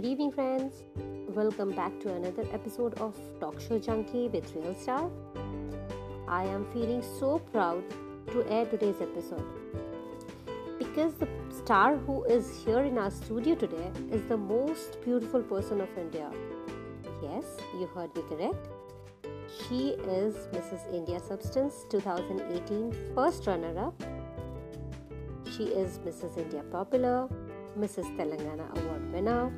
Good evening, friends. Welcome back to another episode of Talk Show Junkie with Real Star. I am feeling so proud to air today's episode because the star who is here in our studio today is the most beautiful person of India. Yes, you heard me correct. She is Mrs. India Substance 2018 first runner-up. She is Mrs. India Popular, Mrs. Telangana Award winner,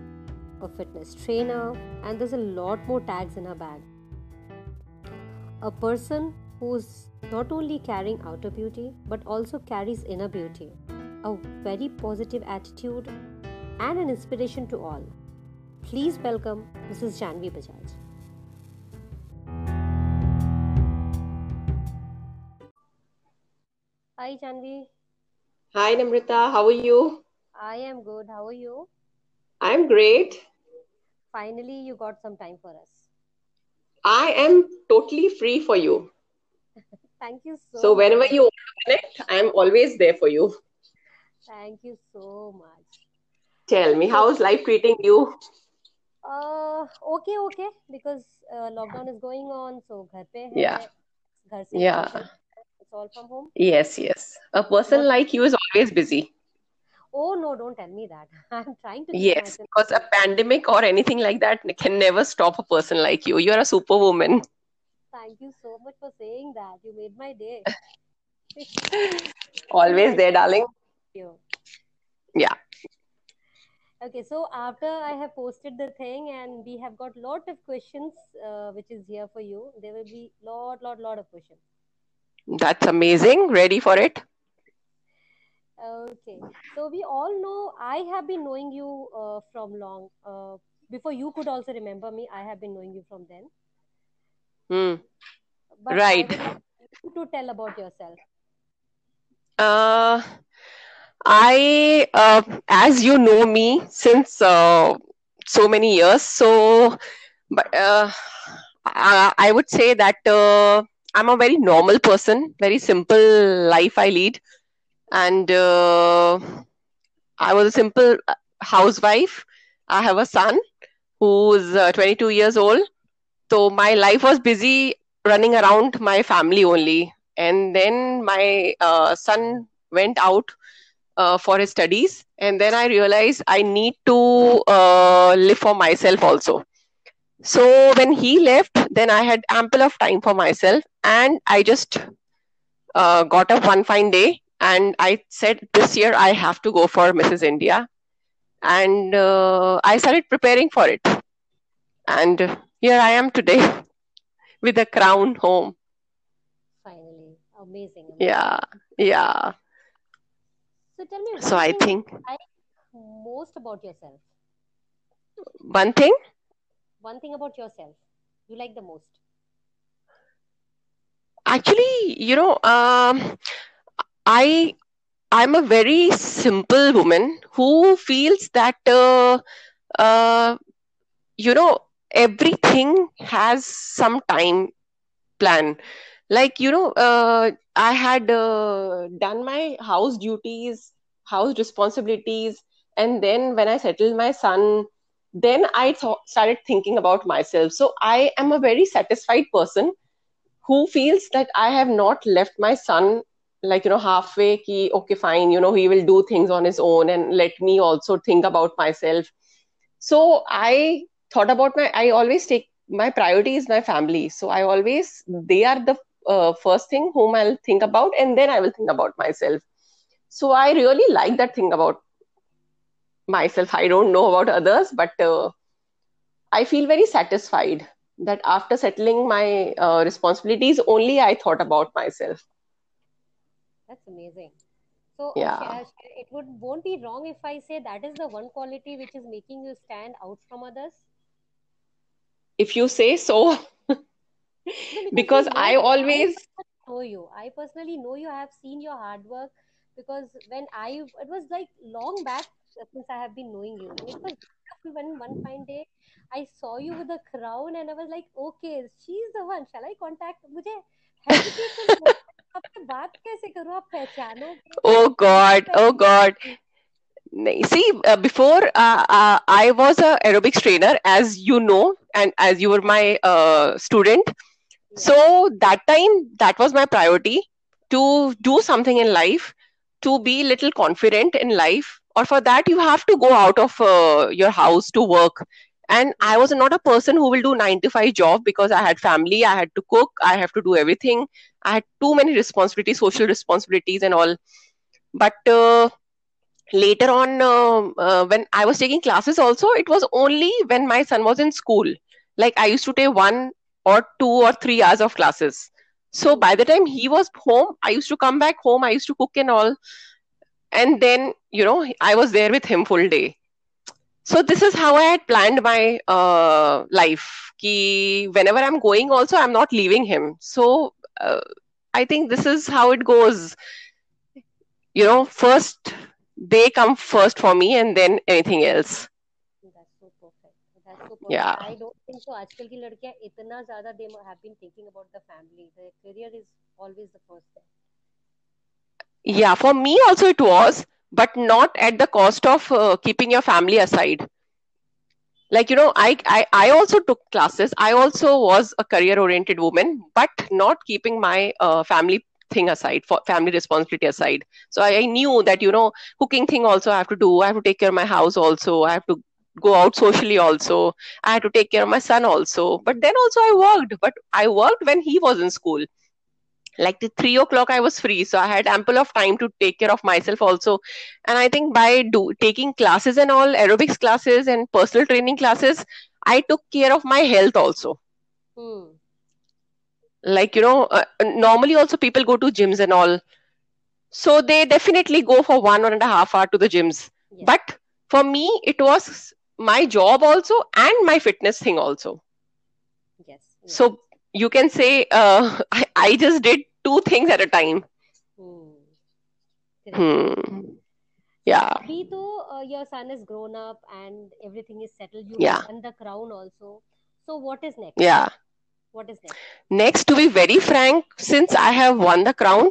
a fitness trainer, and there's a lot more tags in her bag. A person who's not only carrying outer beauty but also carries inner beauty, a very positive attitude and an inspiration to all. Please welcome Mrs. Janvi Bajaj. Hi Janvi. Hi Namrita, how are you? I am good. How are you? I'm great. Finally, you got some time for us. I am totally free for you. Thank you so much. So whenever you want to connect, I am always there for you. Thank you so much. Tell me, how is life treating you? Okay. Because lockdown is going on, so घर पे है. Yeah. It's all from home. Yes. A person like you is always busy. Oh no, don't tell me that. I'm trying to... Yes, because a pandemic or anything like that can never stop a person like you. You're a superwoman. Thank you so much for saying that. You made my day. Always there, darling. Yeah. Okay, so after I have posted the thing and we have got lot of questions which is here for you. There will be lot of questions. That's amazing. Ready for it? Okay, so we all know, I have been knowing you from long. Before you could also remember me, I have been knowing you from then. But right. What to tell about yourself? I as you know me since so many years, so but I would say that I'm a very normal person, very simple life I lead. And I was a simple housewife. I have a son who's 22 years old. So my life was busy running around my family only. And then my son went out for his studies. And then I realized I need to live for myself also. So when he left, then I had ample of time for myself. And I just got up one fine day. And I said, this year I have to go for Mrs. India. And I started preparing for it. And here I am today with a crown home. Finally. Amazing. Yeah. So tell me, I think most about yourself. One thing about yourself you like the most. Actually, I'm a very simple woman who feels that, everything has some time plan. Like, I had done my house duties, house responsibilities. And then when I settled my son, then I started thinking about myself. So I am a very satisfied person who feels that I have not left my son halfway, okay, fine, he will do things on his own and let me also think about myself. So I thought about I always take my priority is my family. So they are the first thing whom I'll think about, and then I will think about myself. So I really like that thing about myself. I don't know about others, but I feel very satisfied that after settling my responsibilities, only I thought about myself. That's amazing. So yeah. It won't be wrong if I say that is the one quality which is making you stand out from others. If you say so. because I personally know you. I have seen your hard work because it was like long back since I have been knowing you. And it was beautiful when one fine day I saw you with a crown and I was like, okay, she's the one. Shall I contact? Oh God. See, before I was an aerobics trainer, as you know, and as you were my student. So that time, that was my priority, to do something in life, to be little confident in life. Or for that, you have to go out of your house to work. And I was not a person who will do 9-to-5 job, because I had family, I had to cook, I have to do everything. I had too many responsibilities, social responsibilities and all. But later on, when I was taking classes also, it was only when my son was in school. Like I used to take 1 or 2 or 3 hours of classes. So by the time he was home, I used to come back home, I used to cook and all. And then, you know, I was there with him full day. So this is how I had planned my life. Ki whenever I'm going also, I'm not leaving him. So I think this is how it goes. You know, first, they come first for me and then anything else. That's so perfect. That's so perfect. Yeah. I don't think so. Aajkal ki ladkiyan itna zyada they have been thinking about the family. The career is always the first step. Yeah, for me also it was, but not at the cost of keeping your family aside. Like, you know, I also took classes. I also was a career-oriented woman, but not keeping my family thing aside, for family responsibility aside. So I knew that, you know, cooking thing also I have to do. I have to take care of my house also. I have to go out socially also. I had to take care of my son also. But then also I worked. But I worked when he was in school. Like the 3 o'clock I was free, so I had ample of time to take care of myself also. And I think by taking classes and all, aerobics classes and personal training classes, I took care of my health also. Like, you know, normally also people go to gyms and all, so they definitely go for 1.5 hours to the gyms. Yeah. But for me, it was my job also and my fitness thing also. Yes. Yes. So you can say I just did 2 things at a time. Yeah. Though your son is grown up and everything is settled, you won the crown also. So what is next? Yeah. What is next? Next, to be very frank, since I have won the crown,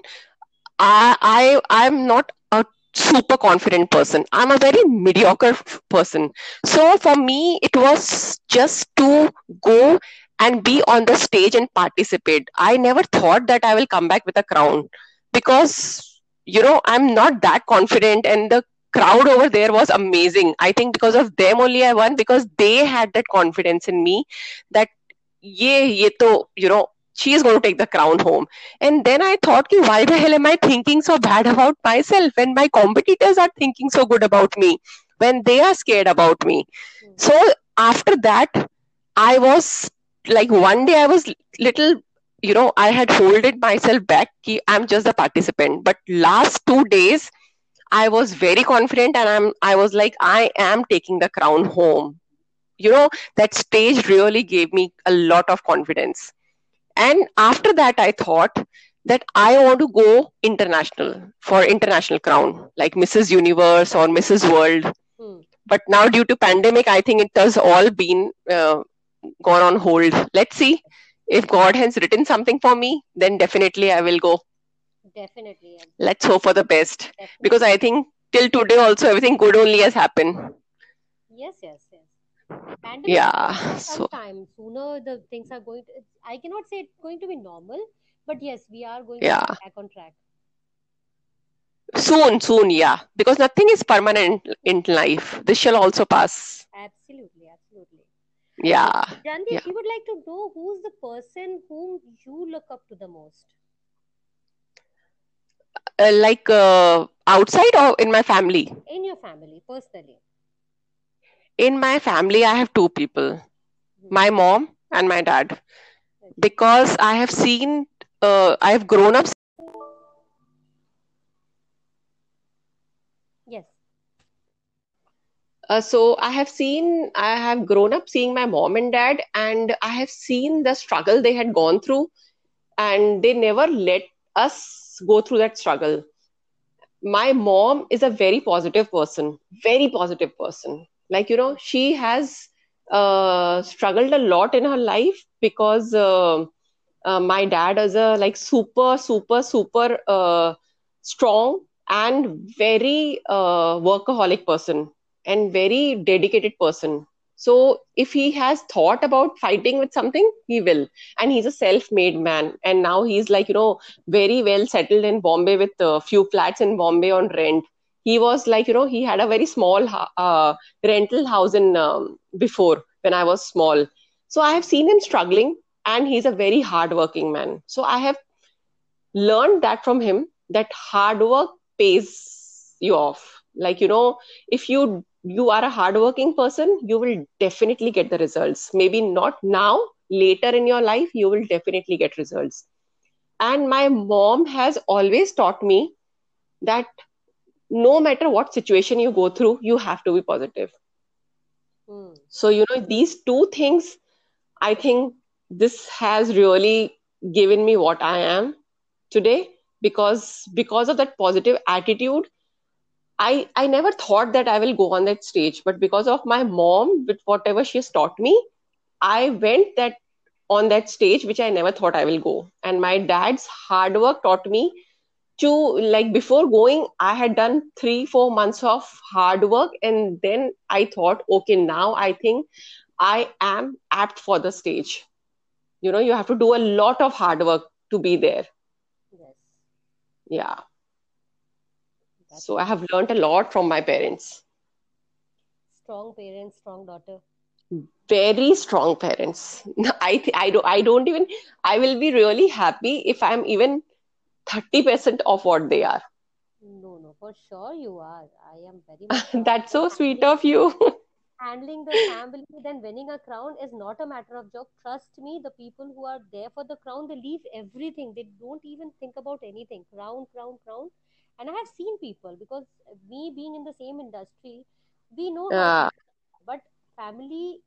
I'm not a super confident person. I'm a very mediocre person. So for me, it was just to go and be on the stage and participate. I never thought that I will come back with a crown, because, you know, I'm not that confident, and the crowd over there was amazing. I think because of them only I won, because they had that confidence in me that, you know, she is going to take the crown home. And then I thought, why the hell am I thinking so bad about myself when my competitors are thinking so good about me, when they are scared about me? So after that, I was like, one day I was little, you know, I had holded myself back. I'm just a participant. But last 2 days, I was very confident, and I was like, I am taking the crown home. You know, that stage really gave me a lot of confidence. And after that, I thought that I want to go international for international crown, like Mrs. Universe or Mrs. World. But now due to pandemic, I think it has all been gone on hold. Let's see, if God has written something for me, then definitely I will go. Definitely. Let's hope for the best. Definitely. Because I think till today also everything good only has happened. Yes, yes, yes. Pandemic, yeah. Sometime sooner the things are going to, I cannot say it's going to be normal, but yes, we are going to be back on track. Soon, yeah. Because nothing is permanent in life. This shall also pass. Absolutely, absolutely. Yeah. Janvi, we would like to know who's the person whom you look up to the most? Like outside or in my family? In your family, personally. In my family, I have 2 people, my mom and my dad. Because I have seen, I have grown up. So I have grown up seeing my mom and dad, and I have seen the struggle they had gone through, and they never let us go through that struggle. My mom is a very positive person, Like, you know, she has struggled a lot in her life, because my dad is a like super strong and very workaholic person and very dedicated person. So if he has thought about fighting with something, he will. And he's a self-made man. And now he's like, you know, very well settled in Bombay with a few flats in Bombay on rent. He was like, you know, he had a very small rental house in before when I was small. So I have seen him struggling and he's a very hardworking man. So I have learned that from him, that hard work pays you off. Like, you know, if you are a hardworking person, you will definitely get the results. Maybe not now, later in your life, you will definitely get results. And my mom has always taught me that no matter what situation you go through, you have to be positive. Mm. So, you know, these two things, I think this has really given me what I am today, because of that positive attitude. I never thought that I will go on that stage, but because of my mom, with whatever she has taught me, I went that on that stage, which I never thought I will go. And my dad's hard work taught me to, like, before going, I had done 3-4 months of hard work. And then I thought, okay, now I think I am apt for the stage. You know, you have to do a lot of hard work to be there. Yes. Yeah. So I have learned a lot from my parents. Strong parents, strong daughter. Very strong parents. I will be really happy if I'm even 30% of what they are. No, for sure you are. I am very much. That's so sweet of you. Handling the family, then winning a crown is not a matter of joke. Trust me, the people who are there for the crown, they leave everything. They don't even think about anything. Crown. And I have seen people, because me being in the same industry, we know that, but family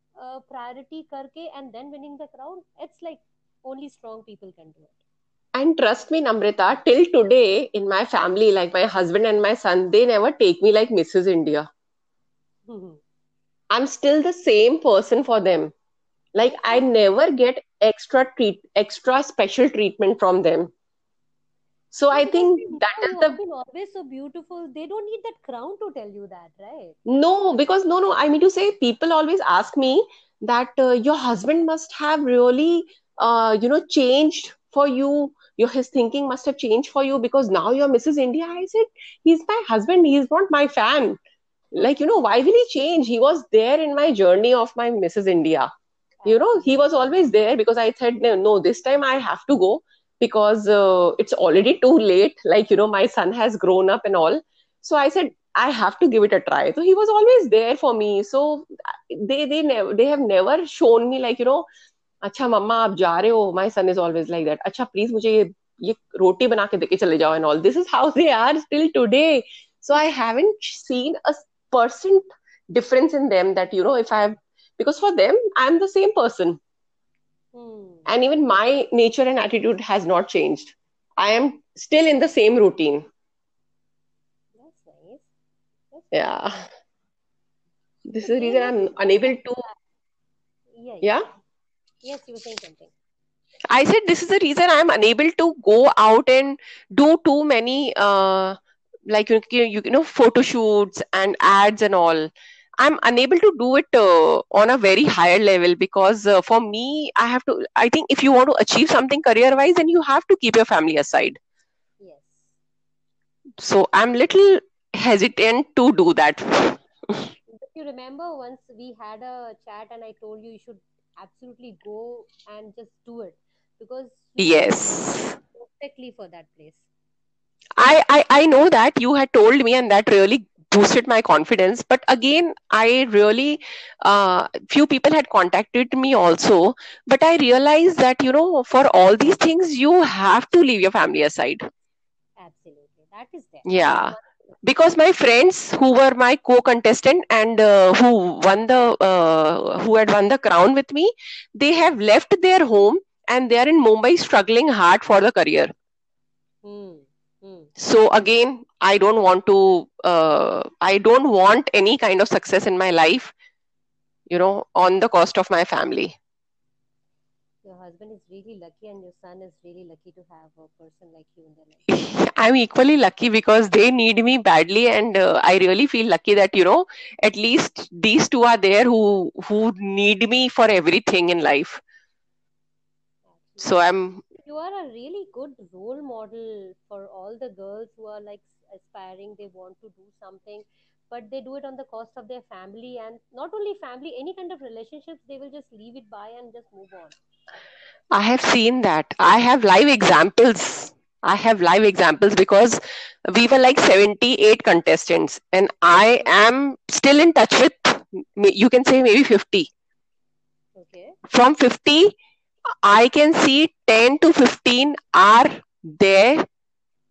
priority karke and then winning the crown, it's like only strong people can do it. And trust me, Namrita, till today in my family, like my husband and my son, they never take me like Mrs. India. Mm-hmm. I'm still the same person for them. Like, I never get extra special treatment from them. So I think that is the... always so beautiful. They don't need that crown to tell you that, right? No, because I mean to say, people always ask me that your husband must have really, changed for you. His thinking must have changed for you because now you're Mrs. India. I said, he's my husband. He's not my fan. Like, why will he change? He was there in my journey of my Mrs. India. He was always there because I said, no, this time I have to go. Because it's already too late. Like, my son has grown up and all. So I said, I have to give it a try. So he was always there for me. So they have never shown me like, Acha mama, ab ja rahe ho. My son is always like that. Acha, please, mujhe ye roti bana ke deke chale jao and all. This is how they are still today. So I haven't seen a percent difference in them that, because for them, I'm the same person. And even my nature and attitude has not changed. I am still in the same routine. That's nice. Yeah. This is the reason I'm unable to... Yeah? Yes, you were saying something. I said this is the reason I'm unable to go out and do too many, photo shoots and ads and all. I'm unable to do it on a very higher level because for me, I think if you want to achieve something career-wise, then you have to keep your family aside. Yes. So I'm little hesitant to do that. If you remember, once we had a chat and I told you should absolutely go and just do it because yes, perfectly for that place. I know that you had told me and that really boosted my confidence. But again, I really, few people had contacted me also. But I realized that, for all these things, you have to leave your family aside. Absolutely. That is there. Yeah. Because my friends who were my co-contestant and who had won the crown with me, they have left their home and they are in Mumbai struggling hard for the career. Hmm. So again, I don't want any kind of success in my life, on the cost of my family. your husband is really lucky and your son is really lucky to have a person like you in their life. I'm equally lucky because they need me badly, and I really feel lucky that, you know, at least these two are there who need me for everything in life. So you are a really good role model for all the girls who are like aspiring, they want to do something, but they do it on the cost of their family, and not only family, any kind of relationships, they will just leave it by and just move on. I have seen that. I have live examples because we were like 78 contestants and I am still in touch with, you can say maybe 50. Okay. From 50, I can see 10 to 15 are there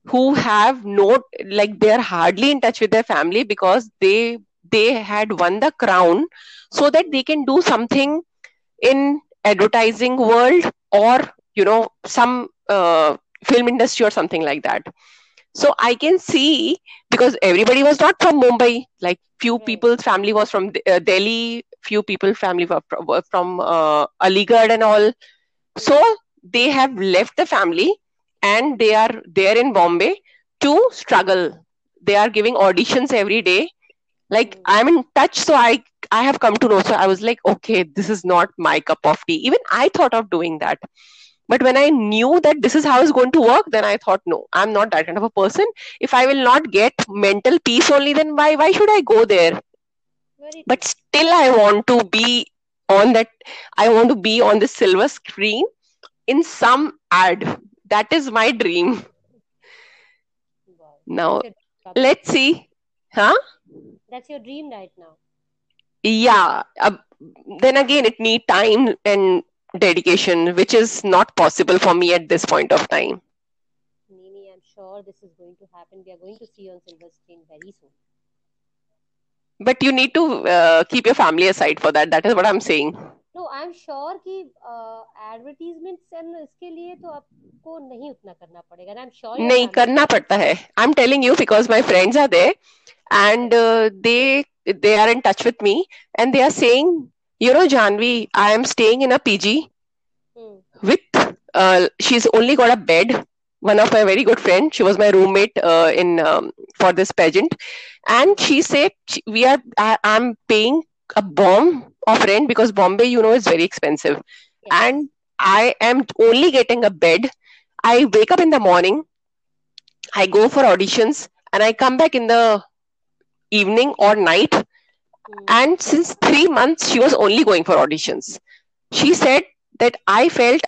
who have no, like they're hardly in touch with their family because they had won the crown so that they can do something in advertising world or, you know, some film industry or something like that. So I can see, because everybody was not from Mumbai, like few people's family was from Delhi, few people's family were from Aligarh and all. So they have left the family and they are there in Bombay to struggle. They are giving auditions every day. Like I'm in touch, so I have come to know. So I was like, okay, this is not my cup of tea. Even I thought of doing that. But when I knew that this is how it's going to work, then I thought, no, I'm not that kind of a person. If I will not get mental peace only, then why should I go there? But still I want to be on that, I want to be on the silver screen in some ad. That is my dream. Wow. Now, let's see. Huh? That's your dream right now. Yeah. Then again, it needs time and dedication, which is not possible for me at this point of time. Nini, I'm sure this is going to happen. We are going to see you on silver screen very soon. But you need to keep your family aside for that. That is what I'm saying. No, I'm sure कि advertisements and इसके लिए तो आपको नहीं उतना करना पड़ेगा. And I'm sure नहीं करना पड़ता है. I'm telling you because my friends are there and they are in touch with me and they are saying, you know, Janvi, I am staying in a PG with she's only got a bed. One of my very good friends, she was my roommate for this pageant, and she said I'm paying a bomb of rent because Bombay, you know, is very expensive, and I am only getting a bed. I wake up in the morning, I go for auditions, and I come back in the evening or night. And since 3 months, she was only going for auditions. She said that I felt.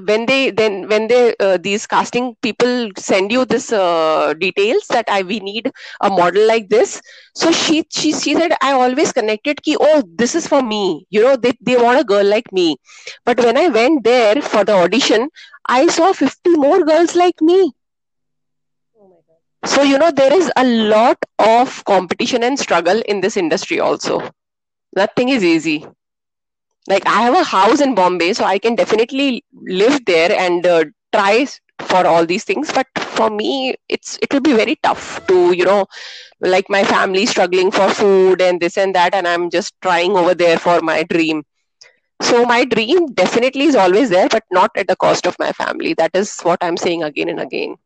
When these casting people send you this details that we need a model like this, so she said I always connected ki, oh, this is for me, you know, they want a girl like me. But when I went there for the audition, I saw 50 more girls like me. Oh my God. So you know, there is a lot of competition and struggle in this industry also. Nothing is easy. Like I have a house in Bombay, so I can definitely live there and try for all these things. But for me, it will be very tough to, you know, like my family struggling for food and this and that. And I'm just trying over there for my dream. So my dream definitely is always there, but not at the cost of my family. That is what I'm saying again and again.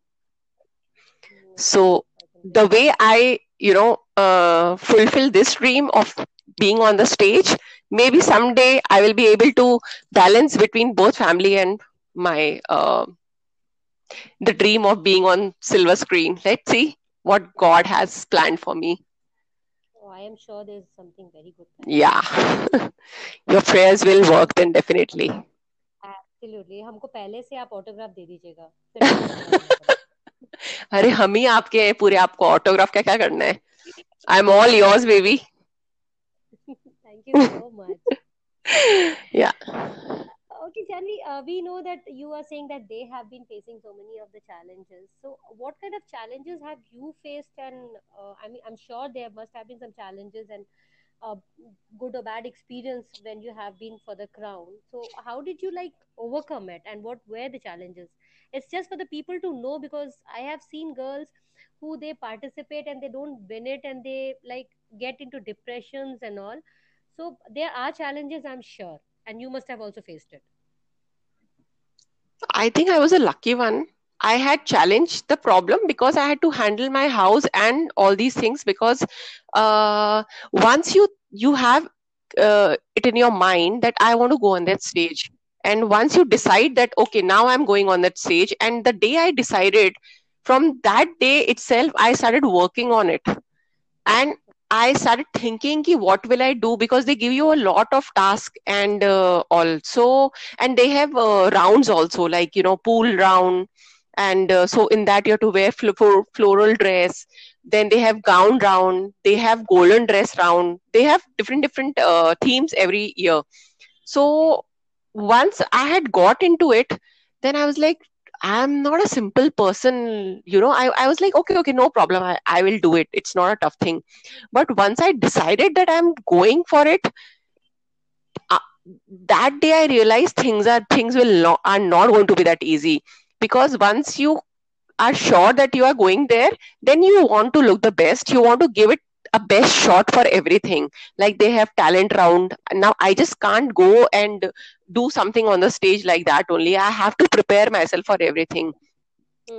So the way I, you know, fulfill this dream of being on the stage, maybe someday I will be able to balance between both family and my the dream of being on silver screen. Let's see what God has planned for me. Oh, I am sure there's something very good. Yeah. Your prayers will work then definitely. Absolutely. हमको पहले से आप autograph दे दीजिएगा. अरे हम ही आपके हैं पूरे, आपको autograph का क्या करना है? I'm all yours, baby. Thank you so much. Yeah. Okay, Janvi, we know that you are saying that they have been facing so many of the challenges. So what kind of challenges have you faced? And I mean, I'm sure there must have been some challenges and good or bad experience when you have been for the crown. So how did you like overcome it, and what were the challenges? It's just for the people to know, because I have seen girls who they participate and they don't win it and they like get into depressions and all. So there are challenges, I'm sure, and you must have also faced it. I think I was a lucky one. I had challenged the problem because I had to handle my house and all these things, because once you have it in your mind that I want to go on that stage, and once you decide that, okay, now I'm going on that stage, and the day I decided, from that day itself, I started working on it. And I started thinking, what will I do? Because they give you a lot of tasks and also, and they have rounds also, like, pool round. And so in that you have to wear floral dress. Then they have gown round. They have golden dress round. They have different themes every year. So once I had got into it, then I was like, I'm not a simple person, I was like, okay, no problem. I will do it. It's not a tough thing. But once I decided that I'm going for it, that day I realized things are not going to be that easy, because once you are sure that you are going there, then you want to look the best. You want to give it a best shot for everything. Like, they have talent round. Now I just can't go and do something on the stage like that only. I have to prepare myself for everything.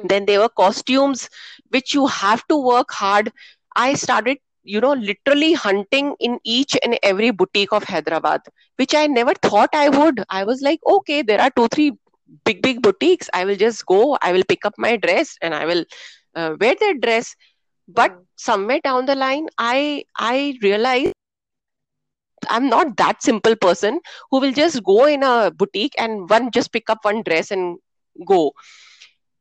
Then there were costumes which you have to work hard. I started, literally hunting in each and every boutique of Hyderabad, which I never thought I would. I was like, okay, there are 2-3 big boutiques. I will just go. I will pick up my dress and I will wear that dress. But somewhere down the line, I realized I'm not that simple person who will just go in a boutique and just pick up one dress and go.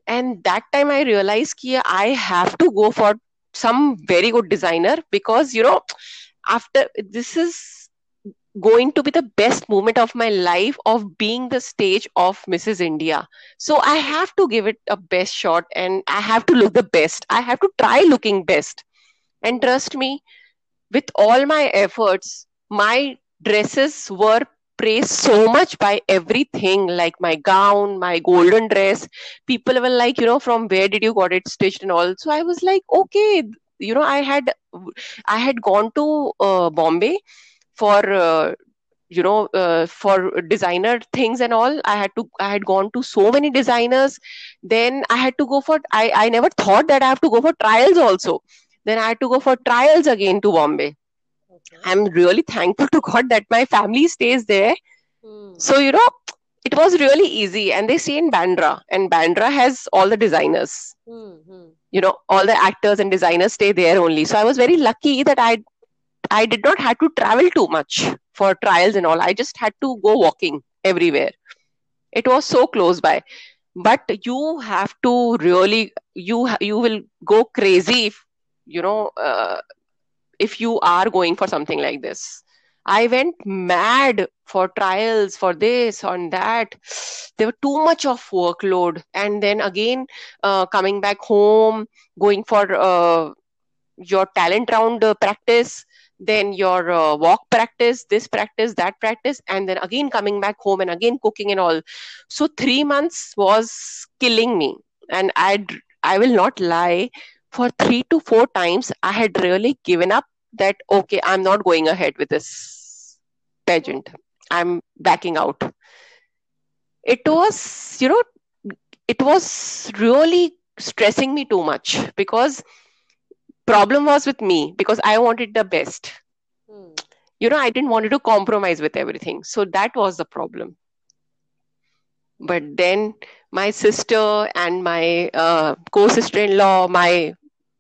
And that time I realized that I have to go for some very good designer, because, after this is going to be the best moment of my life of being the stage of Mrs. India. So I have to give it a best shot and I have to look the best. I have to try looking best. And trust me, with all my efforts, my dresses were praised so much by everything, like my gown, my golden dress. People were like, from where did you got it stitched and all. So I was like, okay, I had gone to Bombay for designer things and all. I had gone to so many designers. Then I had to go for, I never thought that I have to go for trials also. Then I had to go for trials again to Bombay. I'm really thankful to God that my family stays there. So, it was really easy. And they stay in Bandra. And Bandra has all the designers. All the actors and designers stay there only. So, I was very lucky that I did not have to travel too much for trials and all. I just had to go walking everywhere. It was so close by. But you have to really, you will go crazy if, if you are going for something like this. I went mad for trials, for this, on that. There were too much of workload. And then again, coming back home, going for your talent round practice, then your walk practice, this practice, that practice, and then again coming back home and again cooking and all. So 3 months was killing me. And I will not lie, for 3 to 4 times, I had really given up that, okay, I'm not going ahead with this pageant. I'm backing out. It was, it was really stressing me too much, because problem was with me, because I wanted the best. I didn't want to compromise with everything. So that was the problem. But then my sister and my co-sister-in-law, my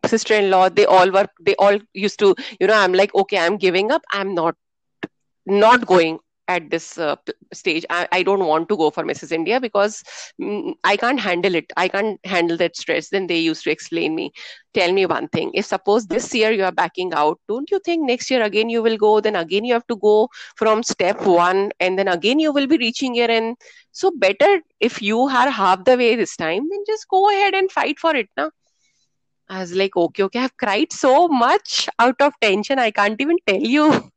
sister-in-law, they all used to, I'm like, okay, I'm giving up. I'm not going at this stage. I don't want to go for Mrs. India because I can't handle it. I can't handle that stress. Then they used to explain me, tell me one thing. If suppose this year you are backing out, don't you think next year again you will go? Then again you have to go from step 1 and then again you will be reaching here. And so better if you are half the way this time, then just go ahead and fight for it. Na? I was like, okay. I've cried so much out of tension. I can't even tell you.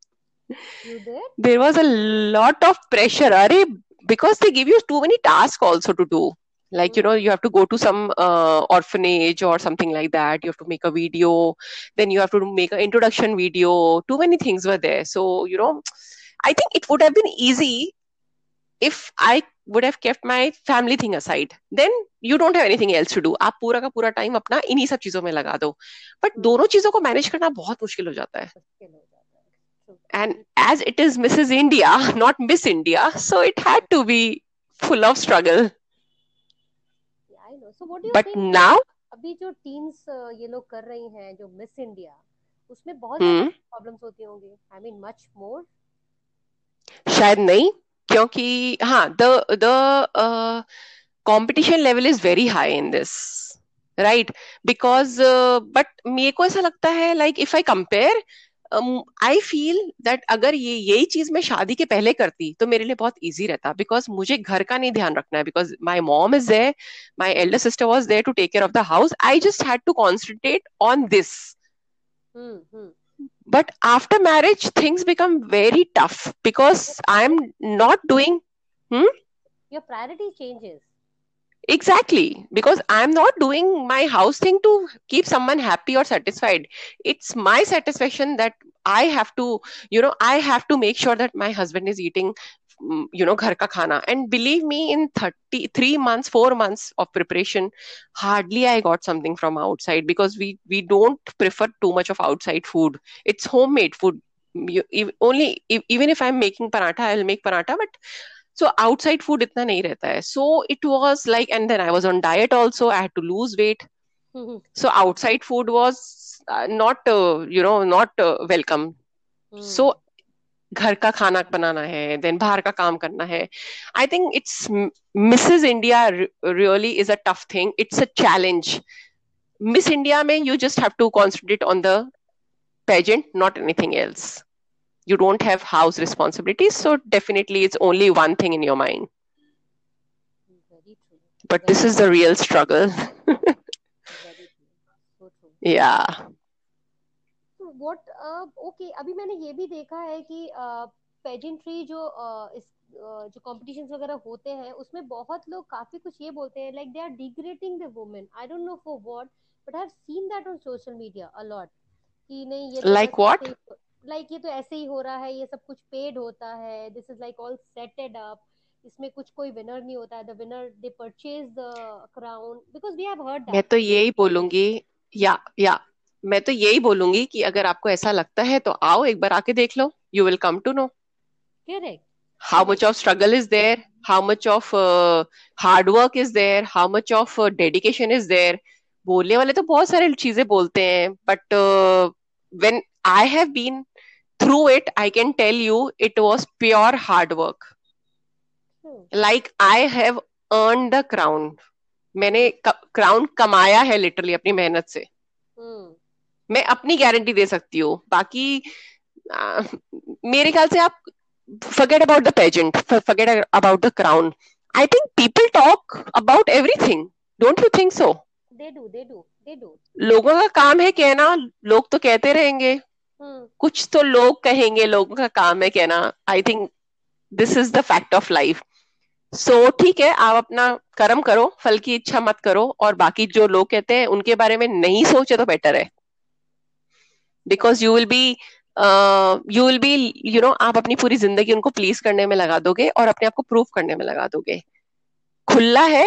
There was a lot of pressure, because they give you too many tasks also to do. Like, you have to go to some orphanage or something like that. You have to make a video. Then you have to make an introduction video. Too many things were there. So, I think it would have been easy if I would have kept my family thing aside, then you don't have anything else to do. आप पूरा का पूरा time अपना इन्हीं सब चीजों में लगा दो. बट दोनों चीजों को मैनेज करना बहुत मुश्किल हो जाता है. And as it is Mrs. India, not Miss India, so it had to be full of struggle. Yeah, I know. So what do you think? But now, अभी जो teens ये लोग कर रही हैं, जो Miss India, उसमें बहुत problems होती होंगी. I mean, much more. शायद नहीं, क्योंकि हाँ the competition level is very high in this, right? Because but मेरे को ऐसा लगता है like if I compare, I feel that अगर ये यही चीज मैं शादी के पहले करती तो मेरे लिए बहुत easy रहता, because मुझे घर का नहीं ध्यान रखना है, because my mom is there, my elder sister was there to take care of the house. I just had to concentrate on this. But after marriage, things become very tough because I'm not doing. Your priority changes. Exactly. Because I'm not doing my house thing to keep someone happy or satisfied. It's my satisfaction that I have to, you know, I have to make sure that my husband is eating, you know, ghar ka khana. And believe me, in 4 months of preparation, hardly I got something from outside, because we don't prefer too much of outside food. It's homemade food. Even if I'm making paratha, I'll make paratha, but so outside food इतना नहीं रहता है. So it was like, and then I was on diet also. I had to lose weight. So outside food was not welcome. So घर का खाना बनाना है, then बाहर का काम करना है. I think it's Mrs. India really is a tough thing. It's a challenge. Miss India में you just have to concentrate on the pageant, not anything else. You don't have house responsibilities, so definitely it's only one thing in your mind. Very true. But this is the real struggle. Very true. So true. Yeah. Okay, अभी मैंने ये भी देखा है कि pageantry जो competitions वगैरह होते हैं उसमें बहुत लोग काफी कुछ ये बोलते हैं like they are degrading the women. I don't know for what, but I have seen that on social media a lot कि नहीं ये लाइक व्हाट लाइक ये तो ऐसे ही हो रहा है, ये सब कुछ पेड होता है, this is like all setted up, इसमें कुछ कोई विनर नहीं होता है, the winner they purchase the crown, because we have heard that. मैं तो यही बोलूंगी कि अगर आपको ऐसा लगता है तो आओ एक बार आके देख लो, you will come to know how much of struggle is there, how much of hard work is there, how much of dedication is there. बोलने वाले तो बहुत सारे चीजें बोलते हैं, but when I have been through it I can tell you it was pure hard work. Like I have earn the crown, मैंने crown कमाया है लिटरली अपनी मेहनत से. मैं अपनी गारंटी दे सकती हूँ. बाकी मेरे ख्याल से आप forget about the pageant, forget about the crown. I think people talk about everything. Don't you think so? They do. लोगों का काम है कहना, लोग तो कहते रहेंगे. कुछ तो लोग कहेंगे, लोगों का काम है कहना. I think this is the fact of life. So ठीक है, आप अपना कर्म करो, फल की इच्छा मत करो, और बाकी जो लोग कहते हैं उनके बारे में नहीं सोचे तो बेटर है. Because you will be, you know, आप अपनी पूरी जिंदगी उनको प्लीज करने में लगा दोगे और अपने आप को प्रूव करने में लगा दोगे. खुला है,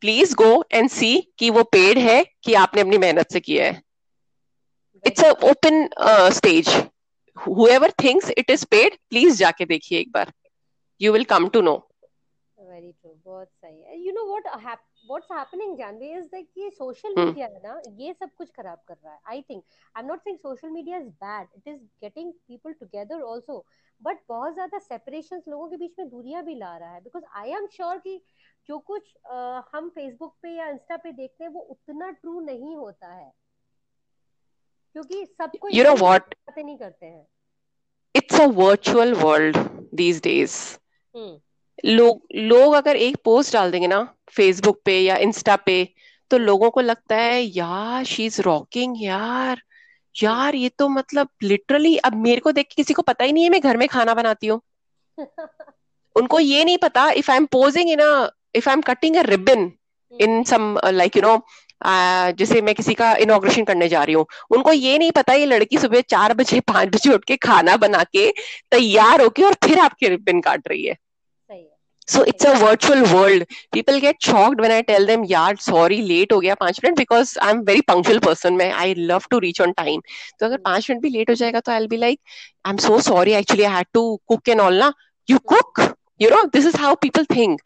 प्लीज गो एंड सी कि वो पेड़ है कि आपने अपनी मेहनत से किया है. It's a open stage. Whoever thinks it is paid, please जाके देखिए एक बार, you will come to know. Very true, बहुत सही है. You know what's happening, Janvi, is that ये social media है ना, ये सब कुछ खराब कर रहा है. I think, I'm not saying social media is bad. It is getting people together also. But बहुत ज़्यादा separations लोगों के बीच में दूरियाँ भी ला रहा है. Because I am sure कि जो कुछ हम Facebook पे या Insta पे देखते हैं वो उतना true नहीं होता है. क्योंकि सबको you know what? बातें नहीं करते हैं. It's a virtual world these days. लोग अगर एक पोस्ट डाल देंगे ना फेसबुक पे या इंस्टा पे तो लोगों को लगता है यार शी इज रॉकिंग, यार ये तो मतलब लिटरली अब मेरे को देख के किसी को पता ही नहीं है मैं घर में खाना बनाती हूँ. उनको ये नहीं पता if I am posing in a if I am cutting a ribbon in some like you know जैसे मैं किसी का इनॉग्रेशन करने जा रही हूँ, उनको ये नहीं पता ये लड़की सुबह 4-5 बजे उठ के खाना बना के तैयार होके और फिर आपके रिबन काट रही है. So it's a virtual world. People get shocked when I tell them, यार sorry late हो गया 5 minute, because I'm very punctual person. I love to reach on time. तो अगर 5 मिनट भी late हो जाएगा तो I'll be like, I'm so sorry. Actually, I had to cook and all ना. You cook? You know, this is how people think.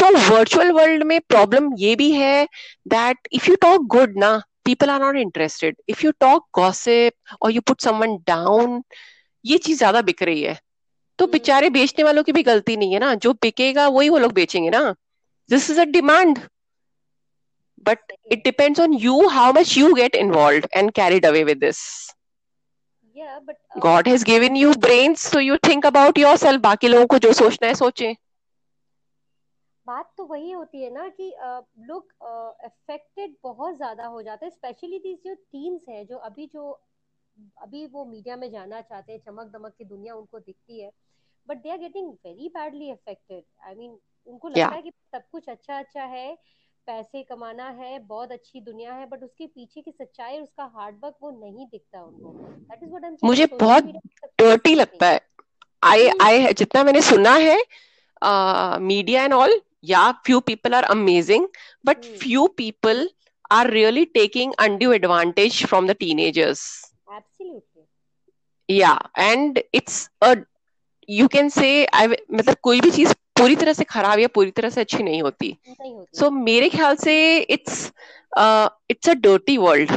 So virtual world में problem ये भी है that if you talk good ना, people are not interested. If you talk gossip or you put someone down, ये चीज ज्यादा बिक रही है. तो बेचारे बेचने वालों की भी गलती नहीं है ना, जो बिकेगा वही वो लोग बेचेंगे ना. This is a demand, but it depends on you how much you get involved and carried away with this. Yeah but God has given you brains, so you think about yourself. बाकी लोगों को जो सोचना है सोचें. बात तो वही होती है ना कि लोग अफेक्टेड बहुत ज्यादा हो जाते हैं, स्पेशली दीस जो टीन्स हैं, जो अभी वो मीडिया में जाना चाहते हैं, चमक दमक की दुनिया उनको दिखती है, but they are getting very badly affected. I mean उनको लगता है कि सब कुछ अच्छा अच्छा है, पैसे कमाना है, बहुत अच्छी दुनिया है, बट उसके पीछे की सच्चाई, उसका हार्ड वर्क वो नहीं दिखता उनको. That is what I am. मुझे बहुत डर्टी लगता है. आई जितना मैंने सुना है media and all, yeah few people are amazing, but few people are really taking undue advantage from the teenagers. Absolutely. Yeah, and it's a, you can say, मतलब कोई भी चीज पूरी तरह से खराब या पूरी तरह से अच्छी नहीं होती. So मेरे ख्याल से it's a dirty world.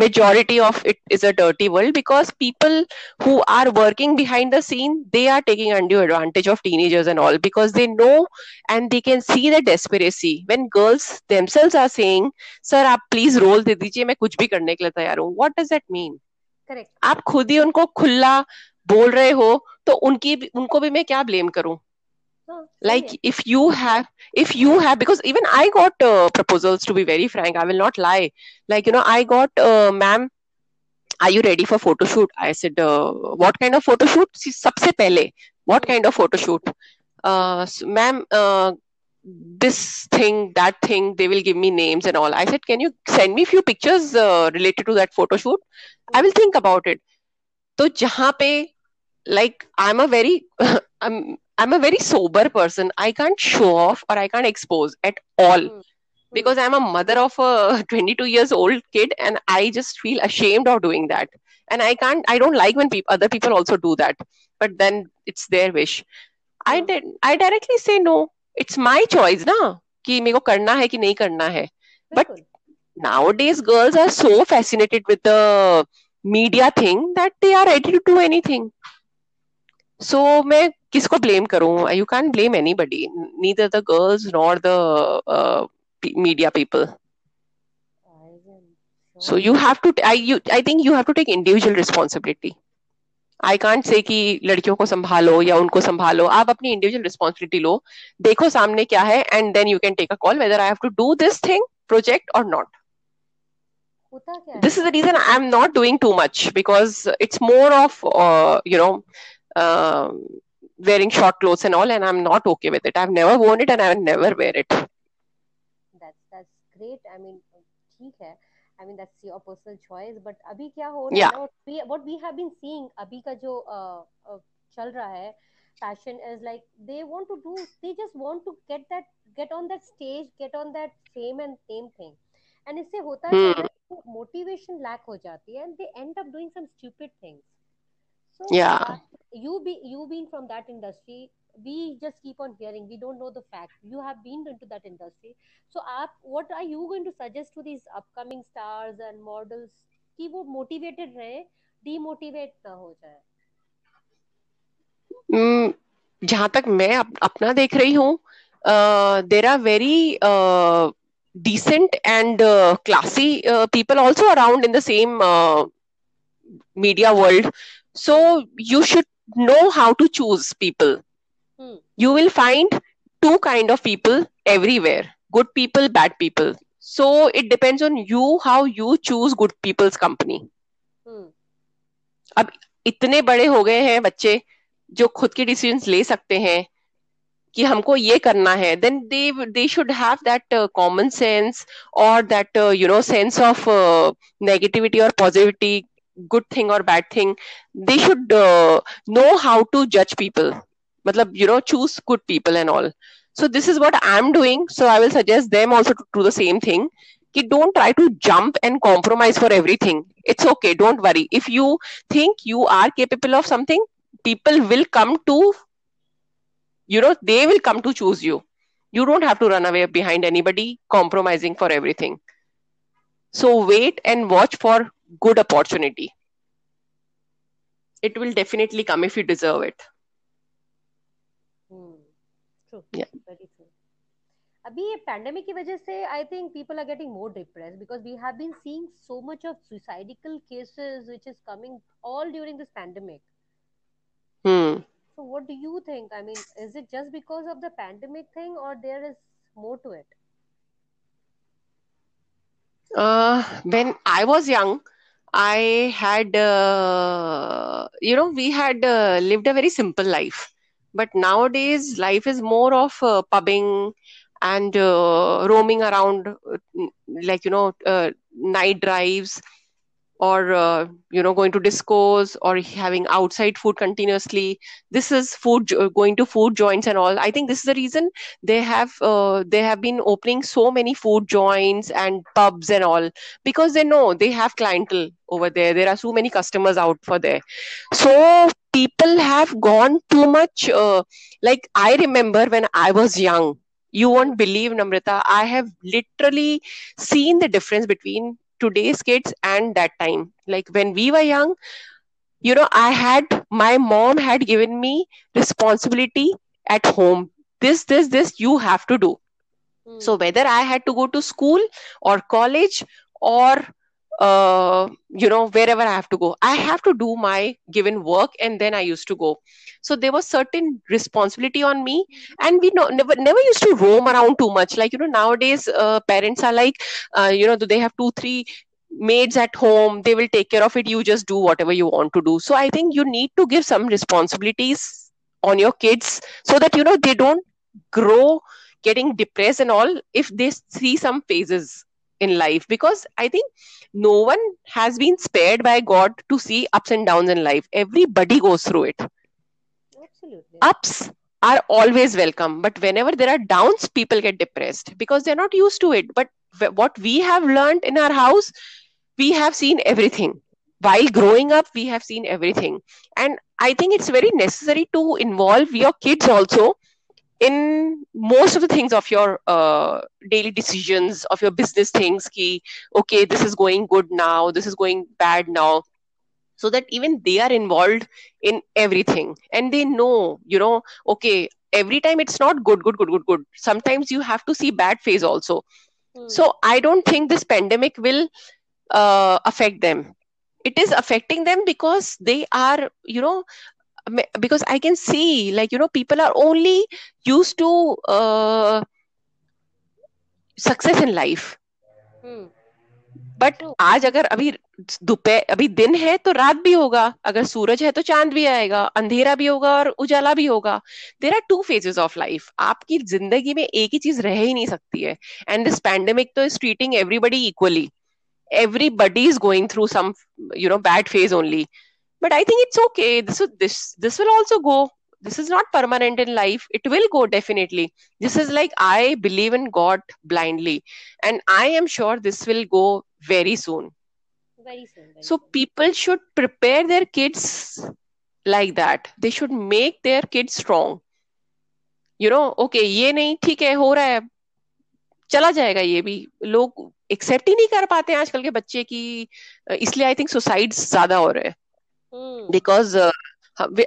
Majority of it is a dirty world because people who are working behind the scene, they are taking undue advantage of teenagers and all because they know and they can see the desperation. When girls themselves are saying, "Sir, आप please roll दे दीजिए, मैं कुछ भी करने के लिए तैयार हूँ." What does that mean? Correct. आप खुद ही उनको खुला बोल रहे हो, तो उनको भी मैं क्या blame करूँ? Like if you have, because even I got proposals, to be very frank, I will not lie. Like, you know, I got, ma'am, are you ready for photo shoot? I said, what kind of photo shoot? See, सबसे पहले, what kind of photo shoot? Ma'am, this thing, that thing, they will give me names and all. I said, can you send me few pictures related to that photo shoot? I will think about it. तो जहाँ पे, like, I'm a very sober person. I can't show off or I can't expose at all because I'm a mother of a 22 years old kid and I just feel ashamed of doing that. And I don't like when other people also do that, but then it's their wish. I directly say no. It's my choice na, ki meko karna hai ki nahi karna hai. But nowadays girls are so fascinated with the media thing that they are ready to do anything. So मैं किसको blame करूँ? You can't blame anybody, neither the girls nor the media people. So you have to. I think you have to take individual responsibility. I can't say कि लड़कियों को संभालो या उनको संभालो. आप अपनी individual responsibility लो. देखो सामने क्या है and then you can take a call whether I have to do this thing, project or not. This is the reason I'm not doing too much because it's more of you know. Wearing short clothes and all, and I'm not okay with it. I've never worn it and I will never wear it. That's great. I mean, ठीक है. I mean, that's your personal choice. But अभी क्या हो रहा है? What we have been seeing अभी का जो चल रहा है, fashion is like they just want to get on that stage, get on that fame and same thing. And इससे होता है कि motivation lack हो जाती है and they end up doing some stupid things. So, you being from that industry, we just keep on hearing, we don't know the fact. You have been into that industry. So, what are you going to suggest to these upcoming stars and models कि वो motivated रहे, demotivate ना हो जाए? जहाँ तक मैं अपना देख रही हूँ, there are very decent and classy people also around in the same media world. So you should know how to choose people. You will find two kind of people everywhere. Good people, bad people. So it depends on you how you choose good people's company. अब इतने बड़े हो गए हैं बच्चे जो खुद के decisions ले सकते हैं कि हमको ये करना है. Then they should have that common sense or that you know sense of negativity or positivity. Good thing or bad thing, they should know how to judge people. matlab, you know, choose good people and all. So this is what I'm doing. So I will suggest them also to do the same thing. Ki don't try to jump and compromise for everything. It's okay. Don't worry. If you think you are capable of something, people will come to, you know, they will come to choose you. You don't have to run away behind anybody compromising for everything. So wait and watch for good opportunity. It will definitely come if you deserve it. True. Yeah. Very true. Abhi ye pandemic ki वजह से I think people are getting more depressed because we have been seeing so much of suicidal cases which is coming all during this pandemic. So what do you think? I mean, is it just because of the pandemic thing or there is more to it? When I was young, I had, we had lived a very simple life. But nowadays, life is more of pubbing and roaming around, night drives or, going to discos or having outside food continuously. This is going to food joints and all. I think this is the reason they have been opening so many food joints and pubs and all because they know they have clientele over there. There are so many customers out for there. So people have gone too much. I remember when I was young, you won't believe, Namrita, I have literally seen the difference between today's kids and that time. Like when we were young, my mom had given me responsibility at home. This you have to do. So whether I had to go to school or college or wherever I have to go, I have to do my given work, and then I used to go. So there was certain responsibility on me, and we never used to roam around too much. Nowadays parents are they have 2-3 maids at home. They will take care of it. You just do whatever you want to do. So I think you need to give some responsibilities on your kids so that they don't grow getting depressed and all if they see some phases in life, because I think no one has been spared by God to see ups and downs in life. Everybody goes through it. Absolutely. Ups are always welcome, but whenever there are downs, people get depressed because they're not used to it. But what we have learned in our house, we have seen everything. While growing up, we have seen everything. And I think it's very necessary to involve your kids also in most of the things of your daily decisions, of your business things, ki, okay, this is going good now, this is going bad now, so that even they are involved in everything. And they know, okay, every time it's not good. Sometimes you have to see bad phase also. So I don't think this pandemic will affect them. It is affecting them because they are, because I can see, people are only used to success in life. But आज अगर अभी दोपहर अभी दिन है तो रात भी होगा, अगर सूरज है तो चांद भी आएगा, अंधेरा भी होगा और उजाला भी होगा. There are 2 phases of life. आपकी जिंदगी में एक ही चीज रह ही नहीं सकती है. And this pandemic तो is treating everybody equally. Everybody is going through some, bad phase only. But I think it's okay. This will also go. This is not permanent in life. It will go definitely. This is I believe in God blindly. And I am sure this will go very soon. Very soon. So people should prepare their kids like that. They should make their kids strong. Okay, ये नहीं, ठीक है, हो रहा है, चला जाएगा ये भी. लोग accept ही नहीं कर पाते हैं आजकल के बच्चे की, इसलिए I think suicides ज्यादा हो रहे हैं. Because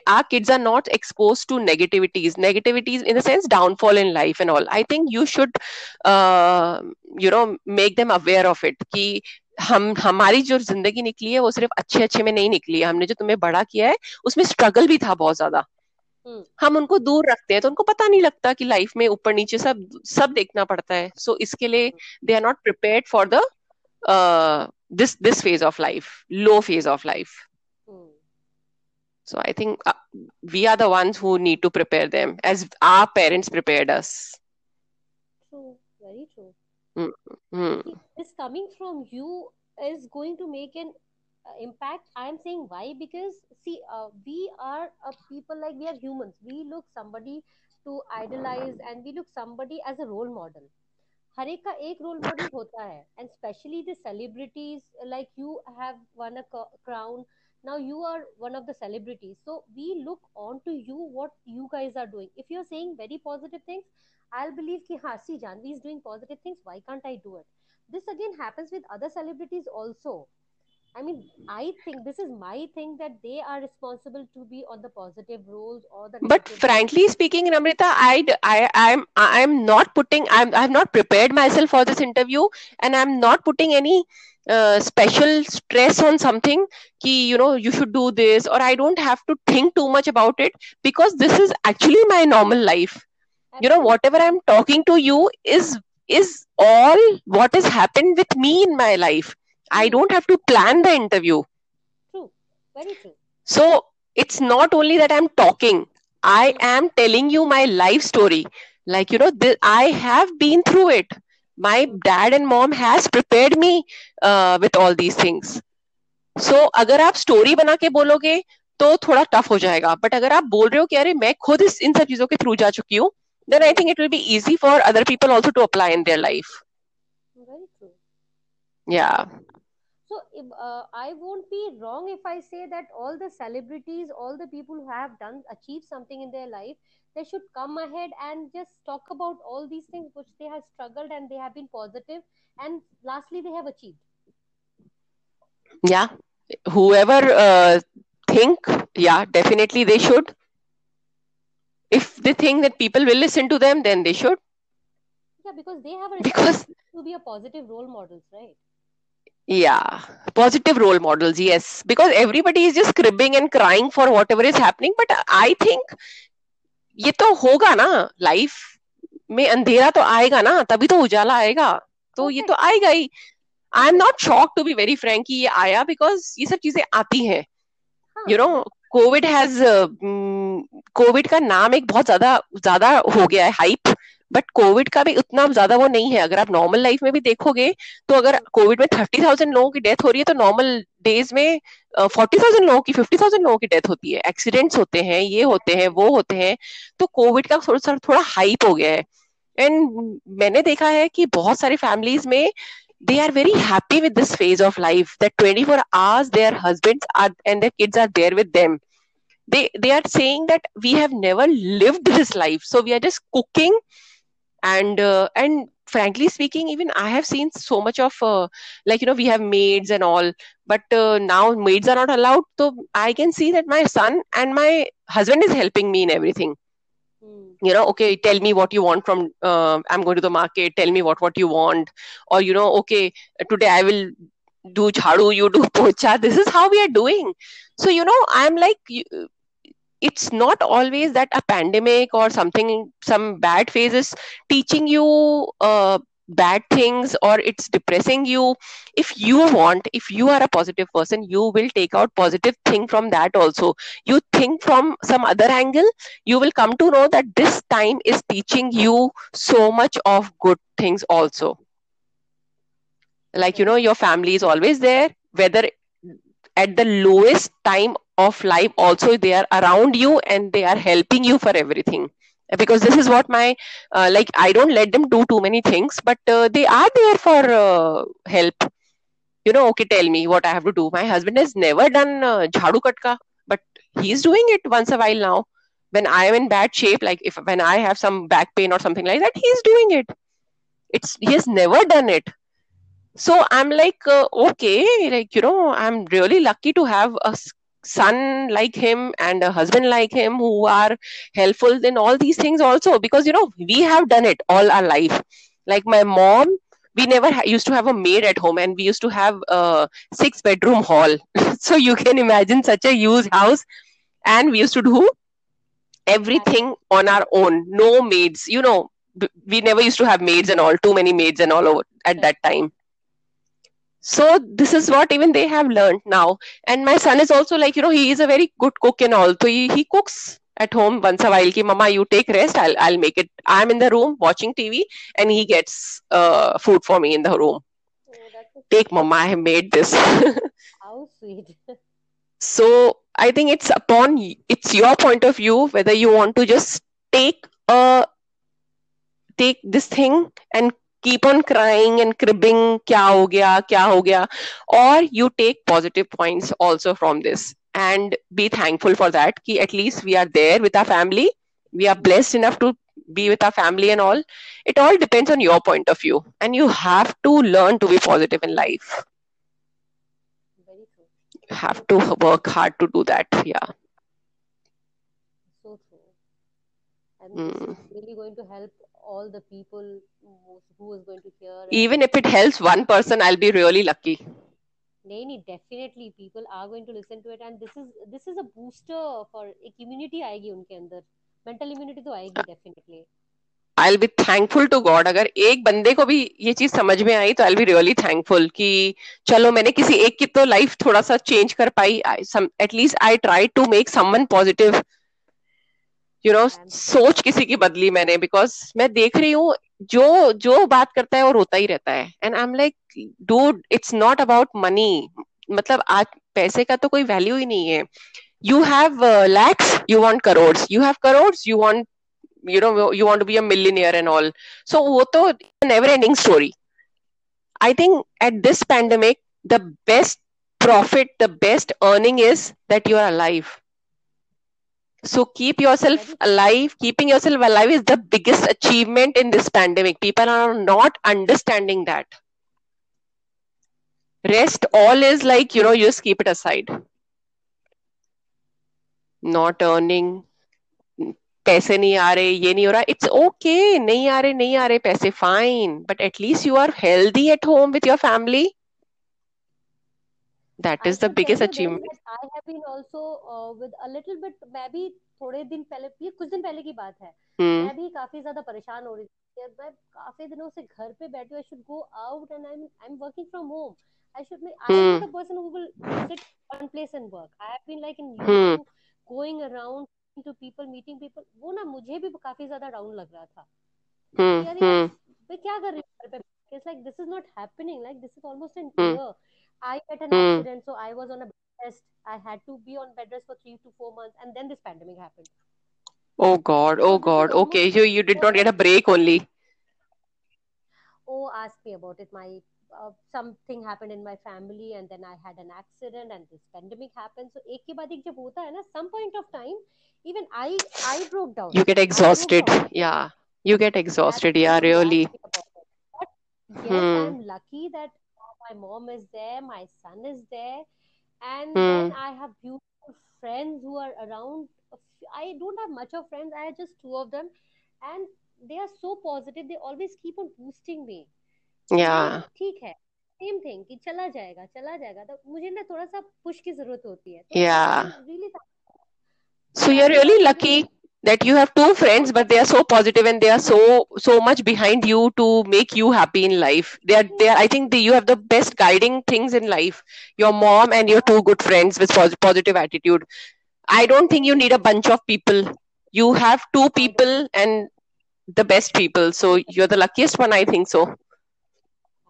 our kids are not exposed to negativities in the sense downfall in life and all. I think you should, make them aware of it. कि हमारी जो जिंदगी निकली है वो सिर्फ अच्छे अच्छे में नहीं निकली है. हमने जो तुम्हें बड़ा किया है उसमें स्ट्रगल भी था बहुत ज्यादा. हम उनको दूर रखते हैं तो उनको पता नहीं लगता कि लाइफ में ऊपर नीचे सब देखना पड़ता है. So इसके लिए they are not prepared for the this phase of life, low phase of life. So I think we are the ones who need to prepare them as our parents prepared us. True, very true. This coming from you is going to make an impact. I am saying why, because see, we are a people, like we are humans. We look somebody to idolize and we look somebody as a role model. हर एक का एक role model होता है, and specially the celebrities, like you have won a crown, now you are one of the celebrities, so we look on to you, what you guys are doing. If you are saying very positive things, I will believe कि हाँ, see Janvi is doing positive things, why can't I do it. This again happens with other celebrities also. I mean, I think this is my thing that they are responsible to be on the positive roles or the. But frankly speaking, Namrita, I'm not prepared myself for this interview, and I'm not putting any special stress on something. Ki, you know, you should do this, or I don't have to think too much about it, because this is actually my normal life. Absolutely. You know, whatever I'm talking to you is all what has happened with me in my life. I don't have to plan the interview. True. Very true. So it's not only that I'm talking. I am telling you my life story. Like, you know, I have been through it. My dad and mom has prepared me with all these things. So अगर आप story बना के बोलोगे तो थोड़ा tough हो जाएगा. But अगर आप बोल रहे हो कि अरे मैं खुद इन सब चीजों के through जा चुकी हूँ, then I think it will be easy for other people also to apply in their life. Very true. Yeah. So I won't be wrong if I say that all the celebrities, all the people who have achieved something in their life, they should come ahead and just talk about all these things which they have struggled and they have been positive, and lastly they have achieved. Yeah, whoever think, yeah, definitely they should. If they think that people will listen to them, then they should. Yeah, because they have to be a positive role models, right? Yeah, positive role models, yes. Because everybody is just cribbing and crying for whatever is happening. But I think ये तो होगा ना, life में अंधेरा तो आएगा ना, तभी तो उजाला आएगा, तो okay. ये तो आएगा ही. I am not shocked to be very frank कि ये आया, बिकॉज ये सब चीजें आती हैं. यू नो, कोविड का नाम एक बहुत ज्यादा हो गया है हाइप, बट कोविड का भी उतना ज्यादा वो नहीं है. अगर आप नॉर्मल लाइफ में भी देखोगे तो अगर कोविड में 30,000 लोगों की डेथ हो रही है, तो नॉर्मल डेज में 40,000 लोगों की, 50,000 लोगों की डेथ होती है. एक्सीडेंट्स होते हैं, ये होते हैं, वो होते हैं. तो कोविड का थोड़ा हाइप हो गया है. एंड मैंने देखा है कि बहुत सारी फैमिलीज में they are very happy with this phase of life, that 24 hours their husbands are and their kids are there with them. They are saying that we have never lived this life, so we are just cooking. And frankly speaking, even I have seen so much of like, you know, we have maids and all, but now maids are not allowed. So I can see that my son and my husband is helping me in everything. You know, okay, tell me what you want from, I'm going to the market, tell me what you want. Or, you know, okay, today I will do jhadu, you do pocha. This is how we are doing. So, you know, I'm like... It's not always that a pandemic or something, some bad phase is teaching you bad things or it's depressing you. If you want, if you are a positive person, you will take out positive thing from that also. You think from some other angle, you will come to know that this time is teaching you so much of good things also. Like, you know, your family is always there, whether at the lowest time of life also they are around you and they are helping you for everything, because this is what my like, I don't let them do too many things, but they are there for help. You know, okay, tell me what I have to do. My husband has never done jhadu katka, but he's doing it once a while now. When I am in bad shape, like when I have some back pain or something like that, he's doing it. He has never done it. So I'm like, okay, like, you know, I'm really lucky to have a son like him and a husband like him who are helpful in all these things also, because, you know, we have done it all our life. Like my mom, we never used to have a maid at home, and we used to have a 6-bedroom hall. So you can imagine such a huge house, and we used to do everything on our own. No maids, you know, we never used to have maids and all, too many maids and all over at that time. So this is what even they have learned now. And my son is also like, you know, he is a very good cook and all. So he cooks at home once a while. Ki, Mama, you take rest. I'll make it. I'm in the room watching TV and he gets food for me in the room. Oh, take mama, I made this. How sweet. So I think it's your point of view, whether you want to just take this thing and keep on crying and cribbing, kya ho gaya, or you take positive points also from this and be thankful for that. Ki at least we are there with our family. We are blessed enough to be with our family and all. It all depends on your point of view, and you have to learn to be positive in life. Very true. You have to work hard to do that. Yeah. So true. And it's really going to help all the people who is going to hear. Even if it helps one person, I'll be really lucky. Definitely people are going to listen to it, and this is a booster for a immunity आएगी उनके अंदर. Mental immunity तो आएगी definitely. I'll be thankful to God. अगर एक बंदे को भी ये चीज समझ में आई तो I'll be really thankful कि चलो मैंने किसी एक की तो लाइफ थोड़ा सा चेंज कर पाई. At least I tried to make someone positive. You know, सोच किसी की बदली मैंने, because मैं देख रही हूँ जो बात करता है वो रोता ही रहता है. And I'm like, dude, it's not about money. मतलब आज पैसे का तो कोई वैल्यू ही नहीं है. You have lakhs, you want crores. You have crores, you want, you want to be a millionaire and all. So वो तो never-ending story. I think at this pandemic, the best profit, the best earning is that you are alive. So keep yourself alive. Keeping yourself alive is the biggest achievement in this pandemic. People are not understanding that. Rest all is like, you just keep it aside. Not earning, पैसे नहीं आ रहे, ये नहीं हो रहा. It's okay, नहीं आ रहे पैसे, fine. But at least you are healthy at home with your family. That is the biggest achievement. I have been also with a little bit. मैं भी कुछ दिन पहले की बात है. मैं भी काफी ज्यादा परेशान हो रही थी. मैं काफी दिनों से घर पे बैठी हूँ. I should go out and I'm working from home. I am the person who will sit on place and work. I have been like in YouTube, going around to people, meeting people. वो ना मुझे भी काफी ज्यादा down लग रहा था. मैं क्या कर रही हूँ घर पे? It's like this is not happening. Like this is almost in fear. I had an accident, so I was on a bed rest. I had to be on bed rest for 3 to 4 months, and then this pandemic happened. Oh God. Okay, you did not get a break only. Oh, ask me about it. My something happened in my family, and then I had an accident, and this pandemic happened. So, एक के बाद एक जब होता है ना, some point of time, even I broke down. You get exhausted. Yeah, you get exhausted. Yeah, really. But yes, I'm lucky that my mom is there, my son is there, and then I have beautiful friends who are around. I don't have much of friends, I have just 2 of them, and they are so positive, they always keep on boosting me. Yeah. ठीक है, same thing, कि चला जाएगा, तो मुझे ना थोड़ा सा push की जरूरत होती है. Yeah. Really. So you're really lucky that you have 2 friends, but they are so positive and they are so much behind you to make you happy in life. They are. I think you have the best guiding things in life. Your mom and your 2 good friends with positive attitude. I don't think you need a bunch of people. You have 2 people and the best people. So you're the luckiest one, I think so.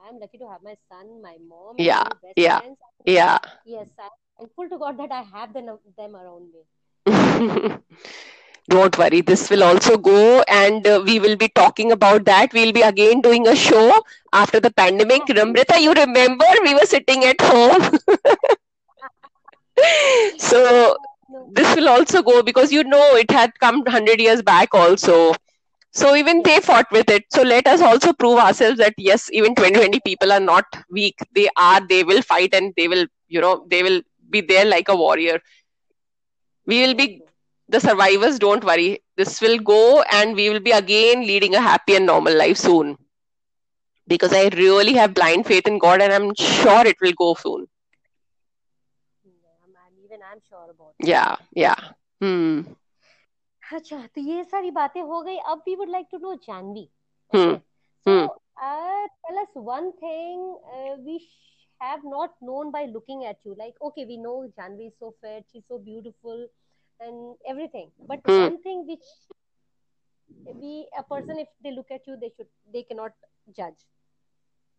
I'm lucky to have my son, my mom. Yeah, and my best friends. Yeah. Yes, I'm thankful to God that I have them around me. Don't worry, this will also go, and we will be talking about that. We'll be again doing a show after the pandemic. Namrita, you remember we were sitting at home. So this will also go, because it had come 100 years back also. So even they fought with it. So let us also prove ourselves that yes, even 2020 people are not weak. They will fight, and they will be there like a warrior. We will be the survivors, don't worry. This will go, and we will be again leading a happy and normal life soon. Because I really have blind faith in God, and I'm sure it will go soon. I'm sure about it. Yeah. अच्छा, तो ये सारी बातें हो गई. अब we would like to know Janvi. So tell us one thing we have not known by looking at you. Like, okay, we know Janvi is so fair, she's so beautiful, and everything, but one thing which a person, if they look at you, they cannot judge.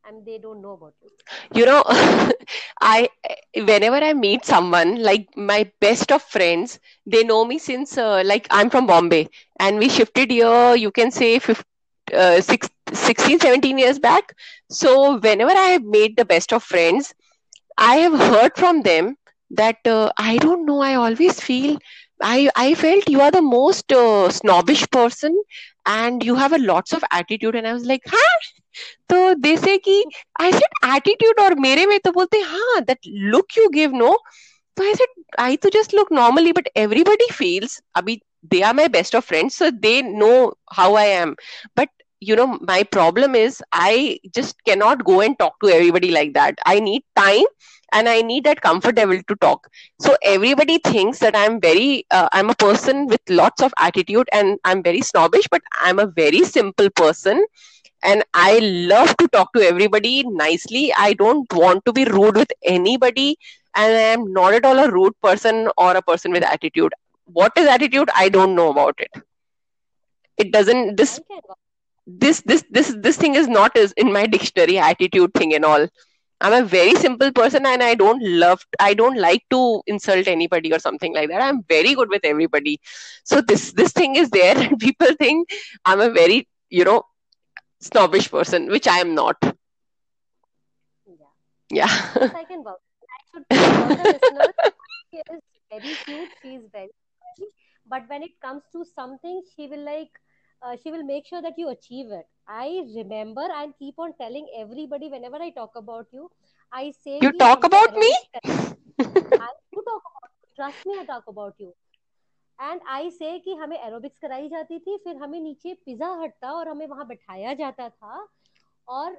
and they don't know about you. You know, whenever I meet someone, like my best of friends, they know me since, like I'm from Bombay and we shifted here, you can say 16-17 years back. So whenever I have made the best of friends, I have heard from them that I don't know, I always feel, I felt you are the most snobbish person and you have a lots of attitude. And I was like, huh? So they say ki, I said attitude or mere mein to bolte, huh, that look you give, no? So I said, I to just look normally, but everybody feels, abhi, they are my best of friends, so they know how I am. But you know, my problem is I just cannot go and talk to everybody like that. I need time and I need that comfortable to talk. So everybody thinks that I'm very, I'm a person with lots of attitude and I'm very snobbish, but I'm a very simple person. And I love to talk to everybody nicely. I don't want to be rude with anybody. And I am not at all a rude person or a person with attitude. What is attitude? I don't know about it. It doesn't, this thing is not is in my dictionary, attitude thing and all. I'm a very simple person and I don't like to insult anybody or something like that. I'm very good with everybody. So this thing is there and people think I'm a very, you know, snobbish person, which I am not. Yeah. Yes, I can vouch. I should tell the listeners, she is very cute. She is very funny. But when it comes to something, she will like, she will make sure that you achieve it. I remember and keep on telling everybody whenever I talk about you, I say... You talk about me? I do talk about you. Trust me, I talk about you. And I say कि हमें aerobics कराई जाती थी, फिर हमें नीचे pizza हट था और हमें वहाँ बैठाया जाता था और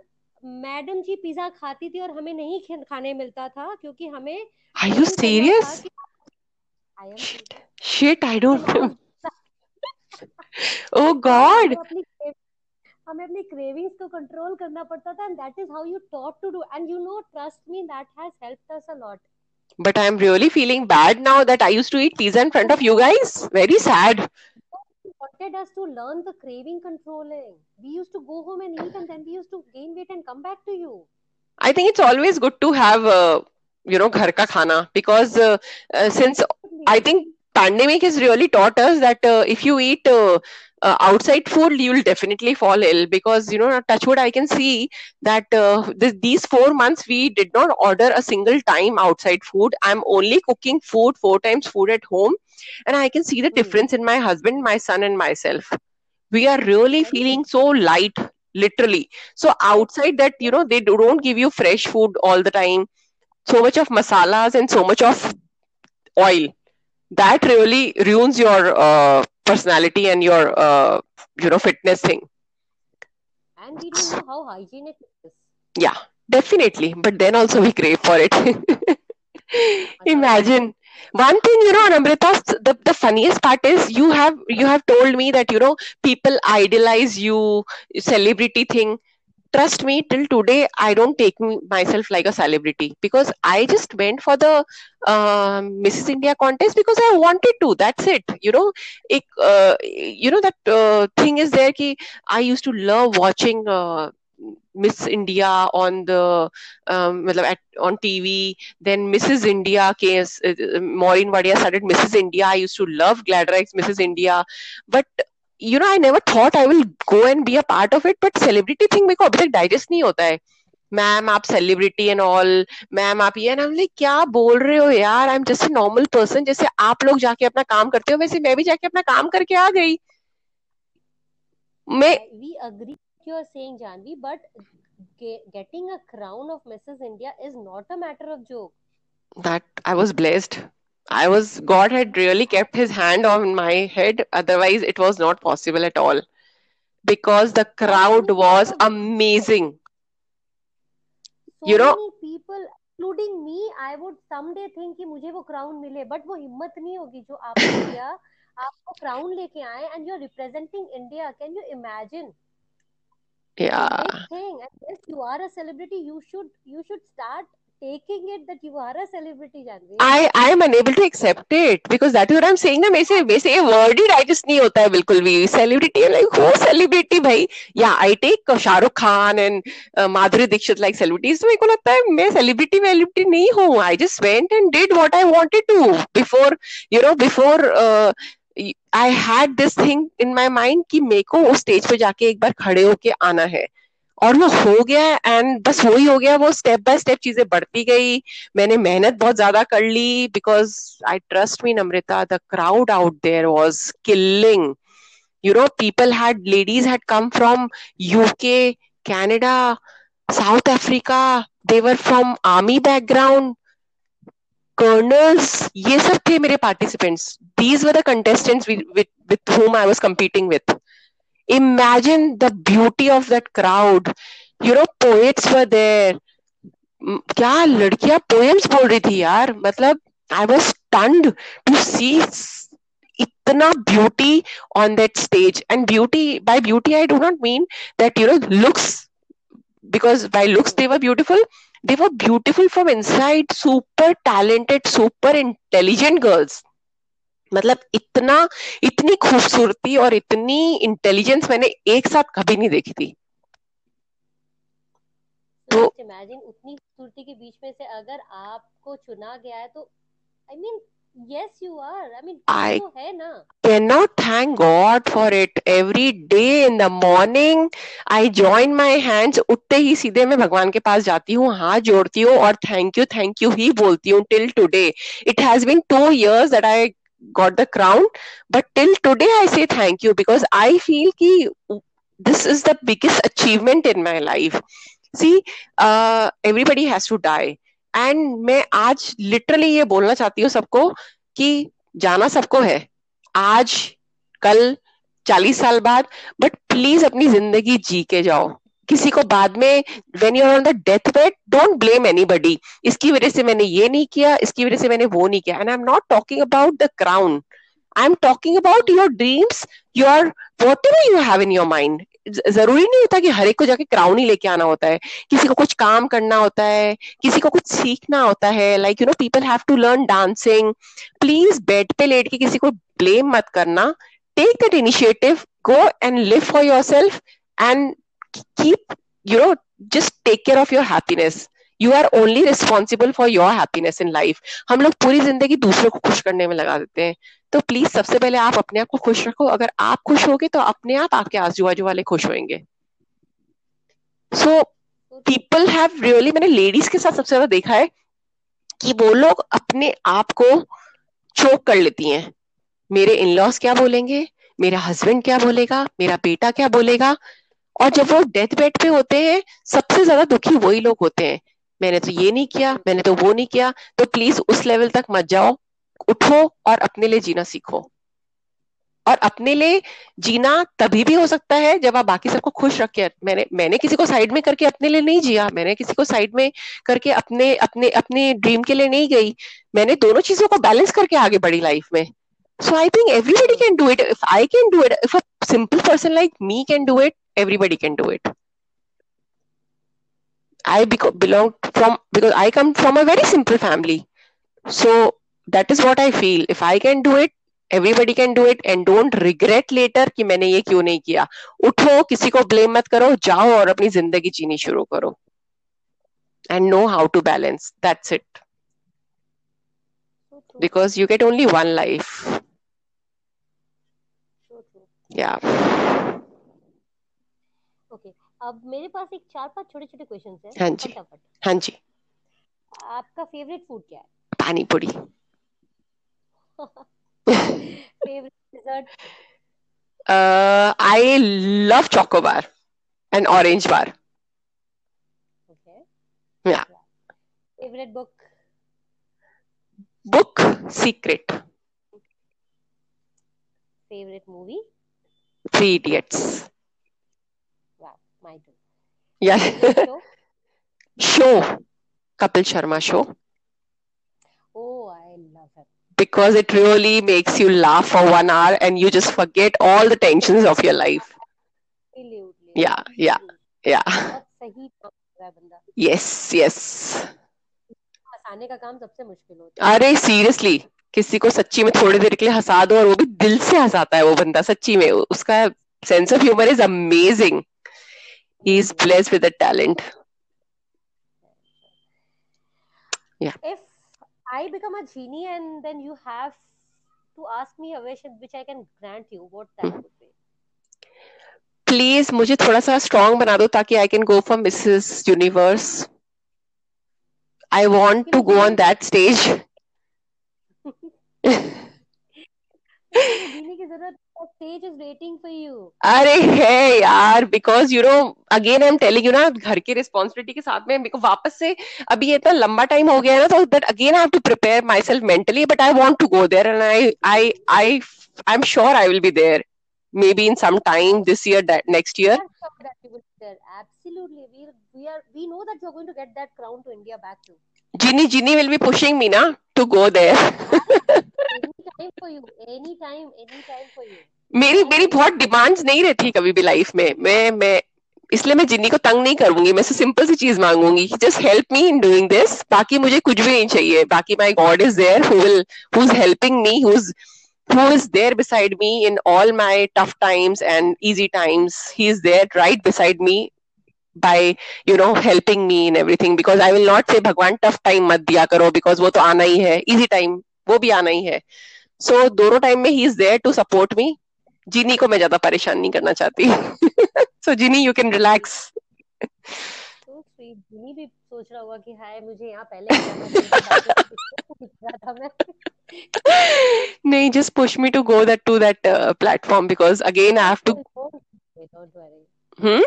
मैडम जी पिज़्ज़ा खाती थी और हमें नहीं खाने मिलता था क्योंकि हमें... Are you serious? I am serious. Shit, I don't know. Oh God! हमें अपनी cravings को control करना पड़ता था and that is how you taught to do. And you know, trust me, that has helped us a lot. But I'm really feeling bad now that I used to eat pizza in front of you guys. Very sad. You wanted us to learn the craving controlling. We used to go home and eat and then we used to gain weight and come back to you. I think it's always good to have, you know, ghar ka khana. Because since I think pandemic has really taught us that if you eat outside food, you will definitely fall ill. Because, you know, touch wood, I can see that these 4 months, we did not order a single time outside food. I'm only cooking food, 4 times at home. And I can see the difference in my husband, my son and myself. We are really feeling so light, literally. So outside that, you know, they don't give you fresh food all the time. So much of masalas and so much of oil. That really ruins your personality and your, you know, fitness thing. And we don't know how hygienic it is. Yeah, definitely. But then also we crave for it. Imagine. One thing, you know, Namrita, the funniest part is you have told me that, you know, people idolize you, celebrity thing. Trust me, till today, I don't take myself like a celebrity because I just went for the Mrs. India contest because I wanted to. That's it. You know, you know that thing is there ki I used to love watching Miss India on the on TV. Then Mrs. India case, Maureen Wadiya started Mrs. India. I used to love Gladry, Mrs. India. But you know, I never thought I will go and be a part of it, but celebrity thing मेरे को अभी तक digest नहीं होता है. Ma'am, आप celebrity and all. Ma'am, आप ये and I'm like क्या बोल रहे हो यार? I'm just a normal person. जैसे आप लोग जाके अपना काम करते हो, वैसे मैं भी जाके अपना काम करके आ गई. We agree with your saying, Janvi, but getting a crown of Mrs. India is not a matter of joke. That I was blessed. God had really kept his hand on my head. Otherwise, it was not possible at all. Because the crowd was amazing. So you know, many people, including me, I would someday think कि मुझे वो crown मिले. But वो हिम्मत नहीं होगी जो आपने किया. आप वो crown लेके आए and you're representing India. Can you imagine? Yeah. Big thing. And yes, you are a celebrity. You should start taking it that you are a celebrity, Janvi. I am unable to accept it because that is what I'm saying. ना मेरे से ये word ही digest नहीं होता है बिल्कुल भी. Celebrity, I'm like who celebrity भाई? Yeah, I take Shahrukh Khan and Madhuri Dixit like celebrities. तो मेरे को लगता है मैं celebrity नहीं हूँ. I just went and did what I wanted to before. I had this thing in my mind कि मेरे को उस stage पे जाके एक बार खड़े होके आना है. और वो हो गया एंड बस वही हो गया. वो स्टेप बाय स्टेप चीजें बढ़ती गई. मैंने मेहनत बहुत ज्यादा कर ली because I trust me Namrata, the crowd out there was killing. You know people had, ladies had come from UK, Canada, South Africa. They were from army background, colonels, ये सब थे मेरे participants. These were the contestants with whom I was competing with. Imagine the beauty of that crowd. You know, poets were there. क्या लड़कियां poems बोल रही थी यार. मतलब I was stunned to see इतना beauty on that stage. And beauty, by beauty I do not mean that, you know, looks. Because by looks they were beautiful. They were beautiful from inside. Super talented, super intelligent girls. मतलब इतनी खूबसूरती और इतनी intelligence मैंने एक साथ कभी नहीं देखी थी. तो इमेजिन उतनी खूबसूरती के बीच में से अगर आपको चुना गया है तो I mean yes you are, I mean वो है ना. Can not thank God for it. Every day in the morning I join my hands. उठते ही सीधे मैं भगवान के पास जाती हूँ, हाथ जोड़ती हूँ और थैंक यू ही बोलती हूँ. Till today it has been 2 years that I got the crown, but till today I say thank you because I feel ki this is the biggest achievement in my life. See, everybody has to die and मैं आज literally ये बोलना चाहती हूँ सबको कि जाना सबको है, आज, कल, 40 साल बाद, but please अपनी जिंदगी जी के जाओ. किसी को बाद में when you are on the deathbed, don't blame anybody. इसकी वजह से मैंने ये नहीं किया, इसकी वजह से मैंने वो नहीं किया. And I'm not talking about the crown. I'm talking about your dreams, your whatever you have in your mind. जरूरी नहीं होता कि हर एक को जाके क्राउन ही लेके आना होता है. किसी को कुछ काम करना होता है, किसी को कुछ सीखना होता है. Like you know people have to learn dancing. Please bed पे लेट के किसी को ब्लेम मत करना. Take that initiative, go and live for yourself and keep, you know, just take care of your happiness. You are only responsible for your happiness in life. हम लोग पूरी जिंदगी दूसरों को खुश करने में लगा देते हैं. तो प्लीज सबसे पहले आप अपने आप को खुश रखो. अगर आप खुश होगे तो अपने आप आपके आजू बाजू वाले खुश होंगे. So people have really, मैंने लेडीज के साथ सबसे ज्यादा देखा है कि वो लोग अपने आप को चोक कर लेती हैं. मेरे in-laws क्या बोलेंगे, मेरा हस्बैंड क्या बोलेगा, मेरा बेटा क्या बोलेगा. और जब वो डेथ बेड पे होते हैं सबसे ज्यादा दुखी वही लोग होते हैं. मैंने तो ये नहीं किया, मैंने तो वो नहीं किया. तो प्लीज उस लेवल तक मत जाओ. उठो और अपने लिए जीना सीखो. और अपने लिए जीना तभी भी हो सकता है जब आप बाकी सबको खुश रखे. मैंने किसी को साइड में करके अपने लिए नहीं जिया. मैंने किसी को साइड में करके अपने अपने अपने ड्रीम के लिए नहीं गई. मैंने दोनों चीजों को बैलेंस करके आगे बढ़ी लाइफ में. So I think everybody can do it. If I can do it, if a simple person like me can do it, everybody can do it. Because I come from a very simple family. So that is what I feel. If I can do it, everybody can do it. And don't regret later कि मैंने ये क्यों नहीं किया. उठो, किसी को blame मत करो, जाओ और अपनी जिंदगी जीनी शुरू करो. And know how to balance. That's it. Because you get only one life. Yeah. Okay. अब मेरे पास एक 4-5 छोटे-छोटे क्वेश्चंस हैं. हाँ जी. हाँ जी. आपका फेवरेट फूड क्या है? Pani puri. Favourite dessert? I love choco bar and orange bar. Okay. Yeah. Favorite book? Book Secret. Favorite movie? 3 Idiots. Wow, my too. Yeah. Show. Kapil Sharma Show. Oh, I love it. Because it really makes you laugh for 1 hour and you just forget all the tensions of your life. Absolutely. Yeah. Yes. हंसाने का काम सबसे मुश्किल होता है। अरे seriously, किसी को सच्ची में थोड़ी देर के लिए हंसा दो और वो भी दिल से हंसाता है वो बंदा, सच्ची में उसका sense of humour is amazing, he is blessed with a talent. Yeah. If I become a genie and then you have to ask me a wish which I can grant you, what that would be? Please, मुझे थोड़ा सा strong बना दो ताकि I can go for Mrs. Universe. I want to go on that stage. genie की ज़रूरत, stage is waiting for you. अरे है यार, because you know again I'm telling you ना, घर की responsibility के साथ में मेरे को वापस से अभी इतना लंबा टाइम हो गया है ना, तो that again I have to prepare myself mentally, but I want to go there and I'm sure I will be there. Maybe in some time this year, that next year. Absolutely, we know that you're going to get that crown to India back too. Genie will be pushing me na to go there. Anytime for you. मेरी बहुत demands नहीं रहती कभी भी life में, मैं इसलिए मैं जिन्नी को तंग नहीं करूंगी, मैं सिंपल सी चीज मांगूंगी, just help me in doing this, बाकी मुझे कुछ भी नहीं चाहिए, बाकी my God is there who is helping me, who is there beside me in all my tough times and easy times, he is there right beside me by you know helping me in everything, because I will not say भगवान tough time मत दिया करो, because वो तो आना ही है, easy time वो भी आना ही है, so दोनों टाइम में he is there to support me. जीनी को मैं ज्यादा परेशान नहीं करना चाहती. So genie you can relax. So sweet, जीनी भी सोच रहा होगा कि हाय मुझे यहाँ पहले नहीं, just push me to go to that platform, because again I have to. Don't worry.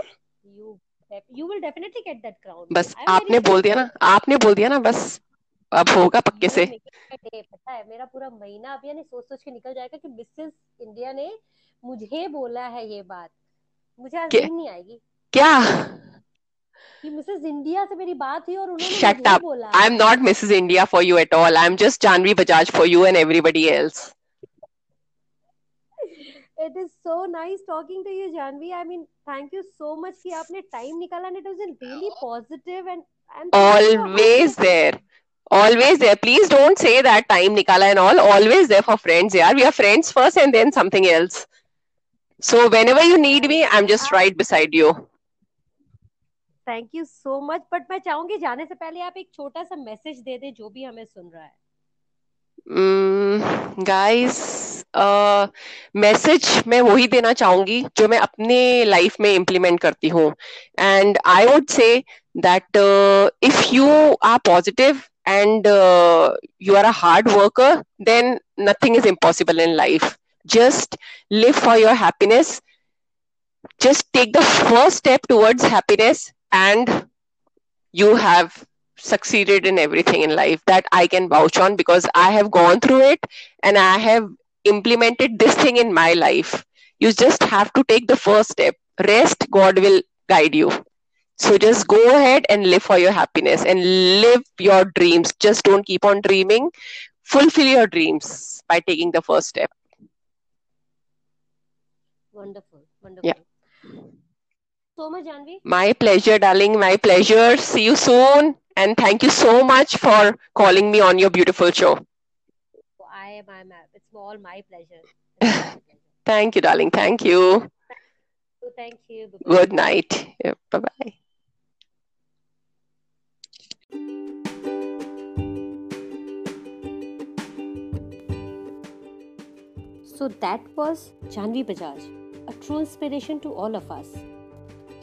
You will definitely get that crown. बस आपने बोल दिया ना बस अब होगा पक्के से. पता है मेरा पूरा महीना अब यानी सोच के निकल जाएगा कि मिसेस इंडिया ने मुझे बोला है ये बात, मुझे आज नहीं आएगी क्या कि मिसेस इंडिया से मेरी बात हुई और उन्होंने Shut up. बोला I am not Mrs India for you at all, I am just Janvi Bajaj for you and everybody else. It is so nice talking to you, Janvi. I mean, thank you so much कि आपने time निकाला, and it was really positive and I'm always there. Please don't say that time निकाला and all. Always there for friends, yaar. We are friends first and then something else. So whenever you need me, I'm just right beside you. Thank you so much. But मैं चाहूँगी जाने से पहले आप एक छोटा सा message दे दे जो भी हमें सुन रहा है. Guys, मैसेज मैं वही देना चाहूंगी जो मैं अपने लाइफ में इम्प्लीमेंट करती हूँ, and I would say that if you are positive and you are a hard worker then nothing is impossible in life. Just live for your happiness, just take the first step towards happiness and you have succeeded in everything in life. That I can vouch on, because I have gone through it and I have implemented this thing in my life. You just have to take the first step. Rest, God will guide you. So just go ahead and live for your happiness and live your dreams. Just don't keep on dreaming. Fulfill your dreams by taking the first step. Wonderful. Yeah. So much, Janvi. My pleasure, darling. My pleasure. See you soon. And thank you so much for calling me on your beautiful show. It's all my pleasure. Thank you, darling. Thank you. Bye-bye. Good night. Yeah, bye-bye. So that was Janvi Bajaj, a true inspiration to all of us.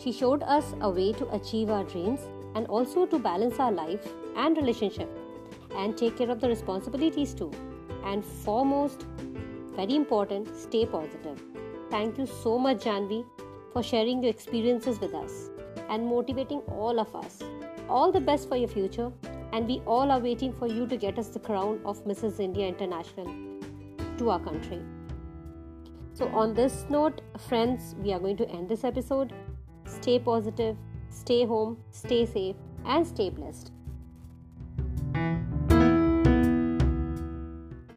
She showed us a way to achieve our dreams and also to balance our life and relationship and take care of the responsibilities too. And foremost, very important, stay positive. Thank you so much, Janvi, for sharing your experiences with us and motivating all of us. All the best for your future, and we all are waiting for you to get us the crown of Mrs. India International to our country. So on this note, friends, we are going to end this episode. Stay positive. Stay home, stay safe, and stay blessed.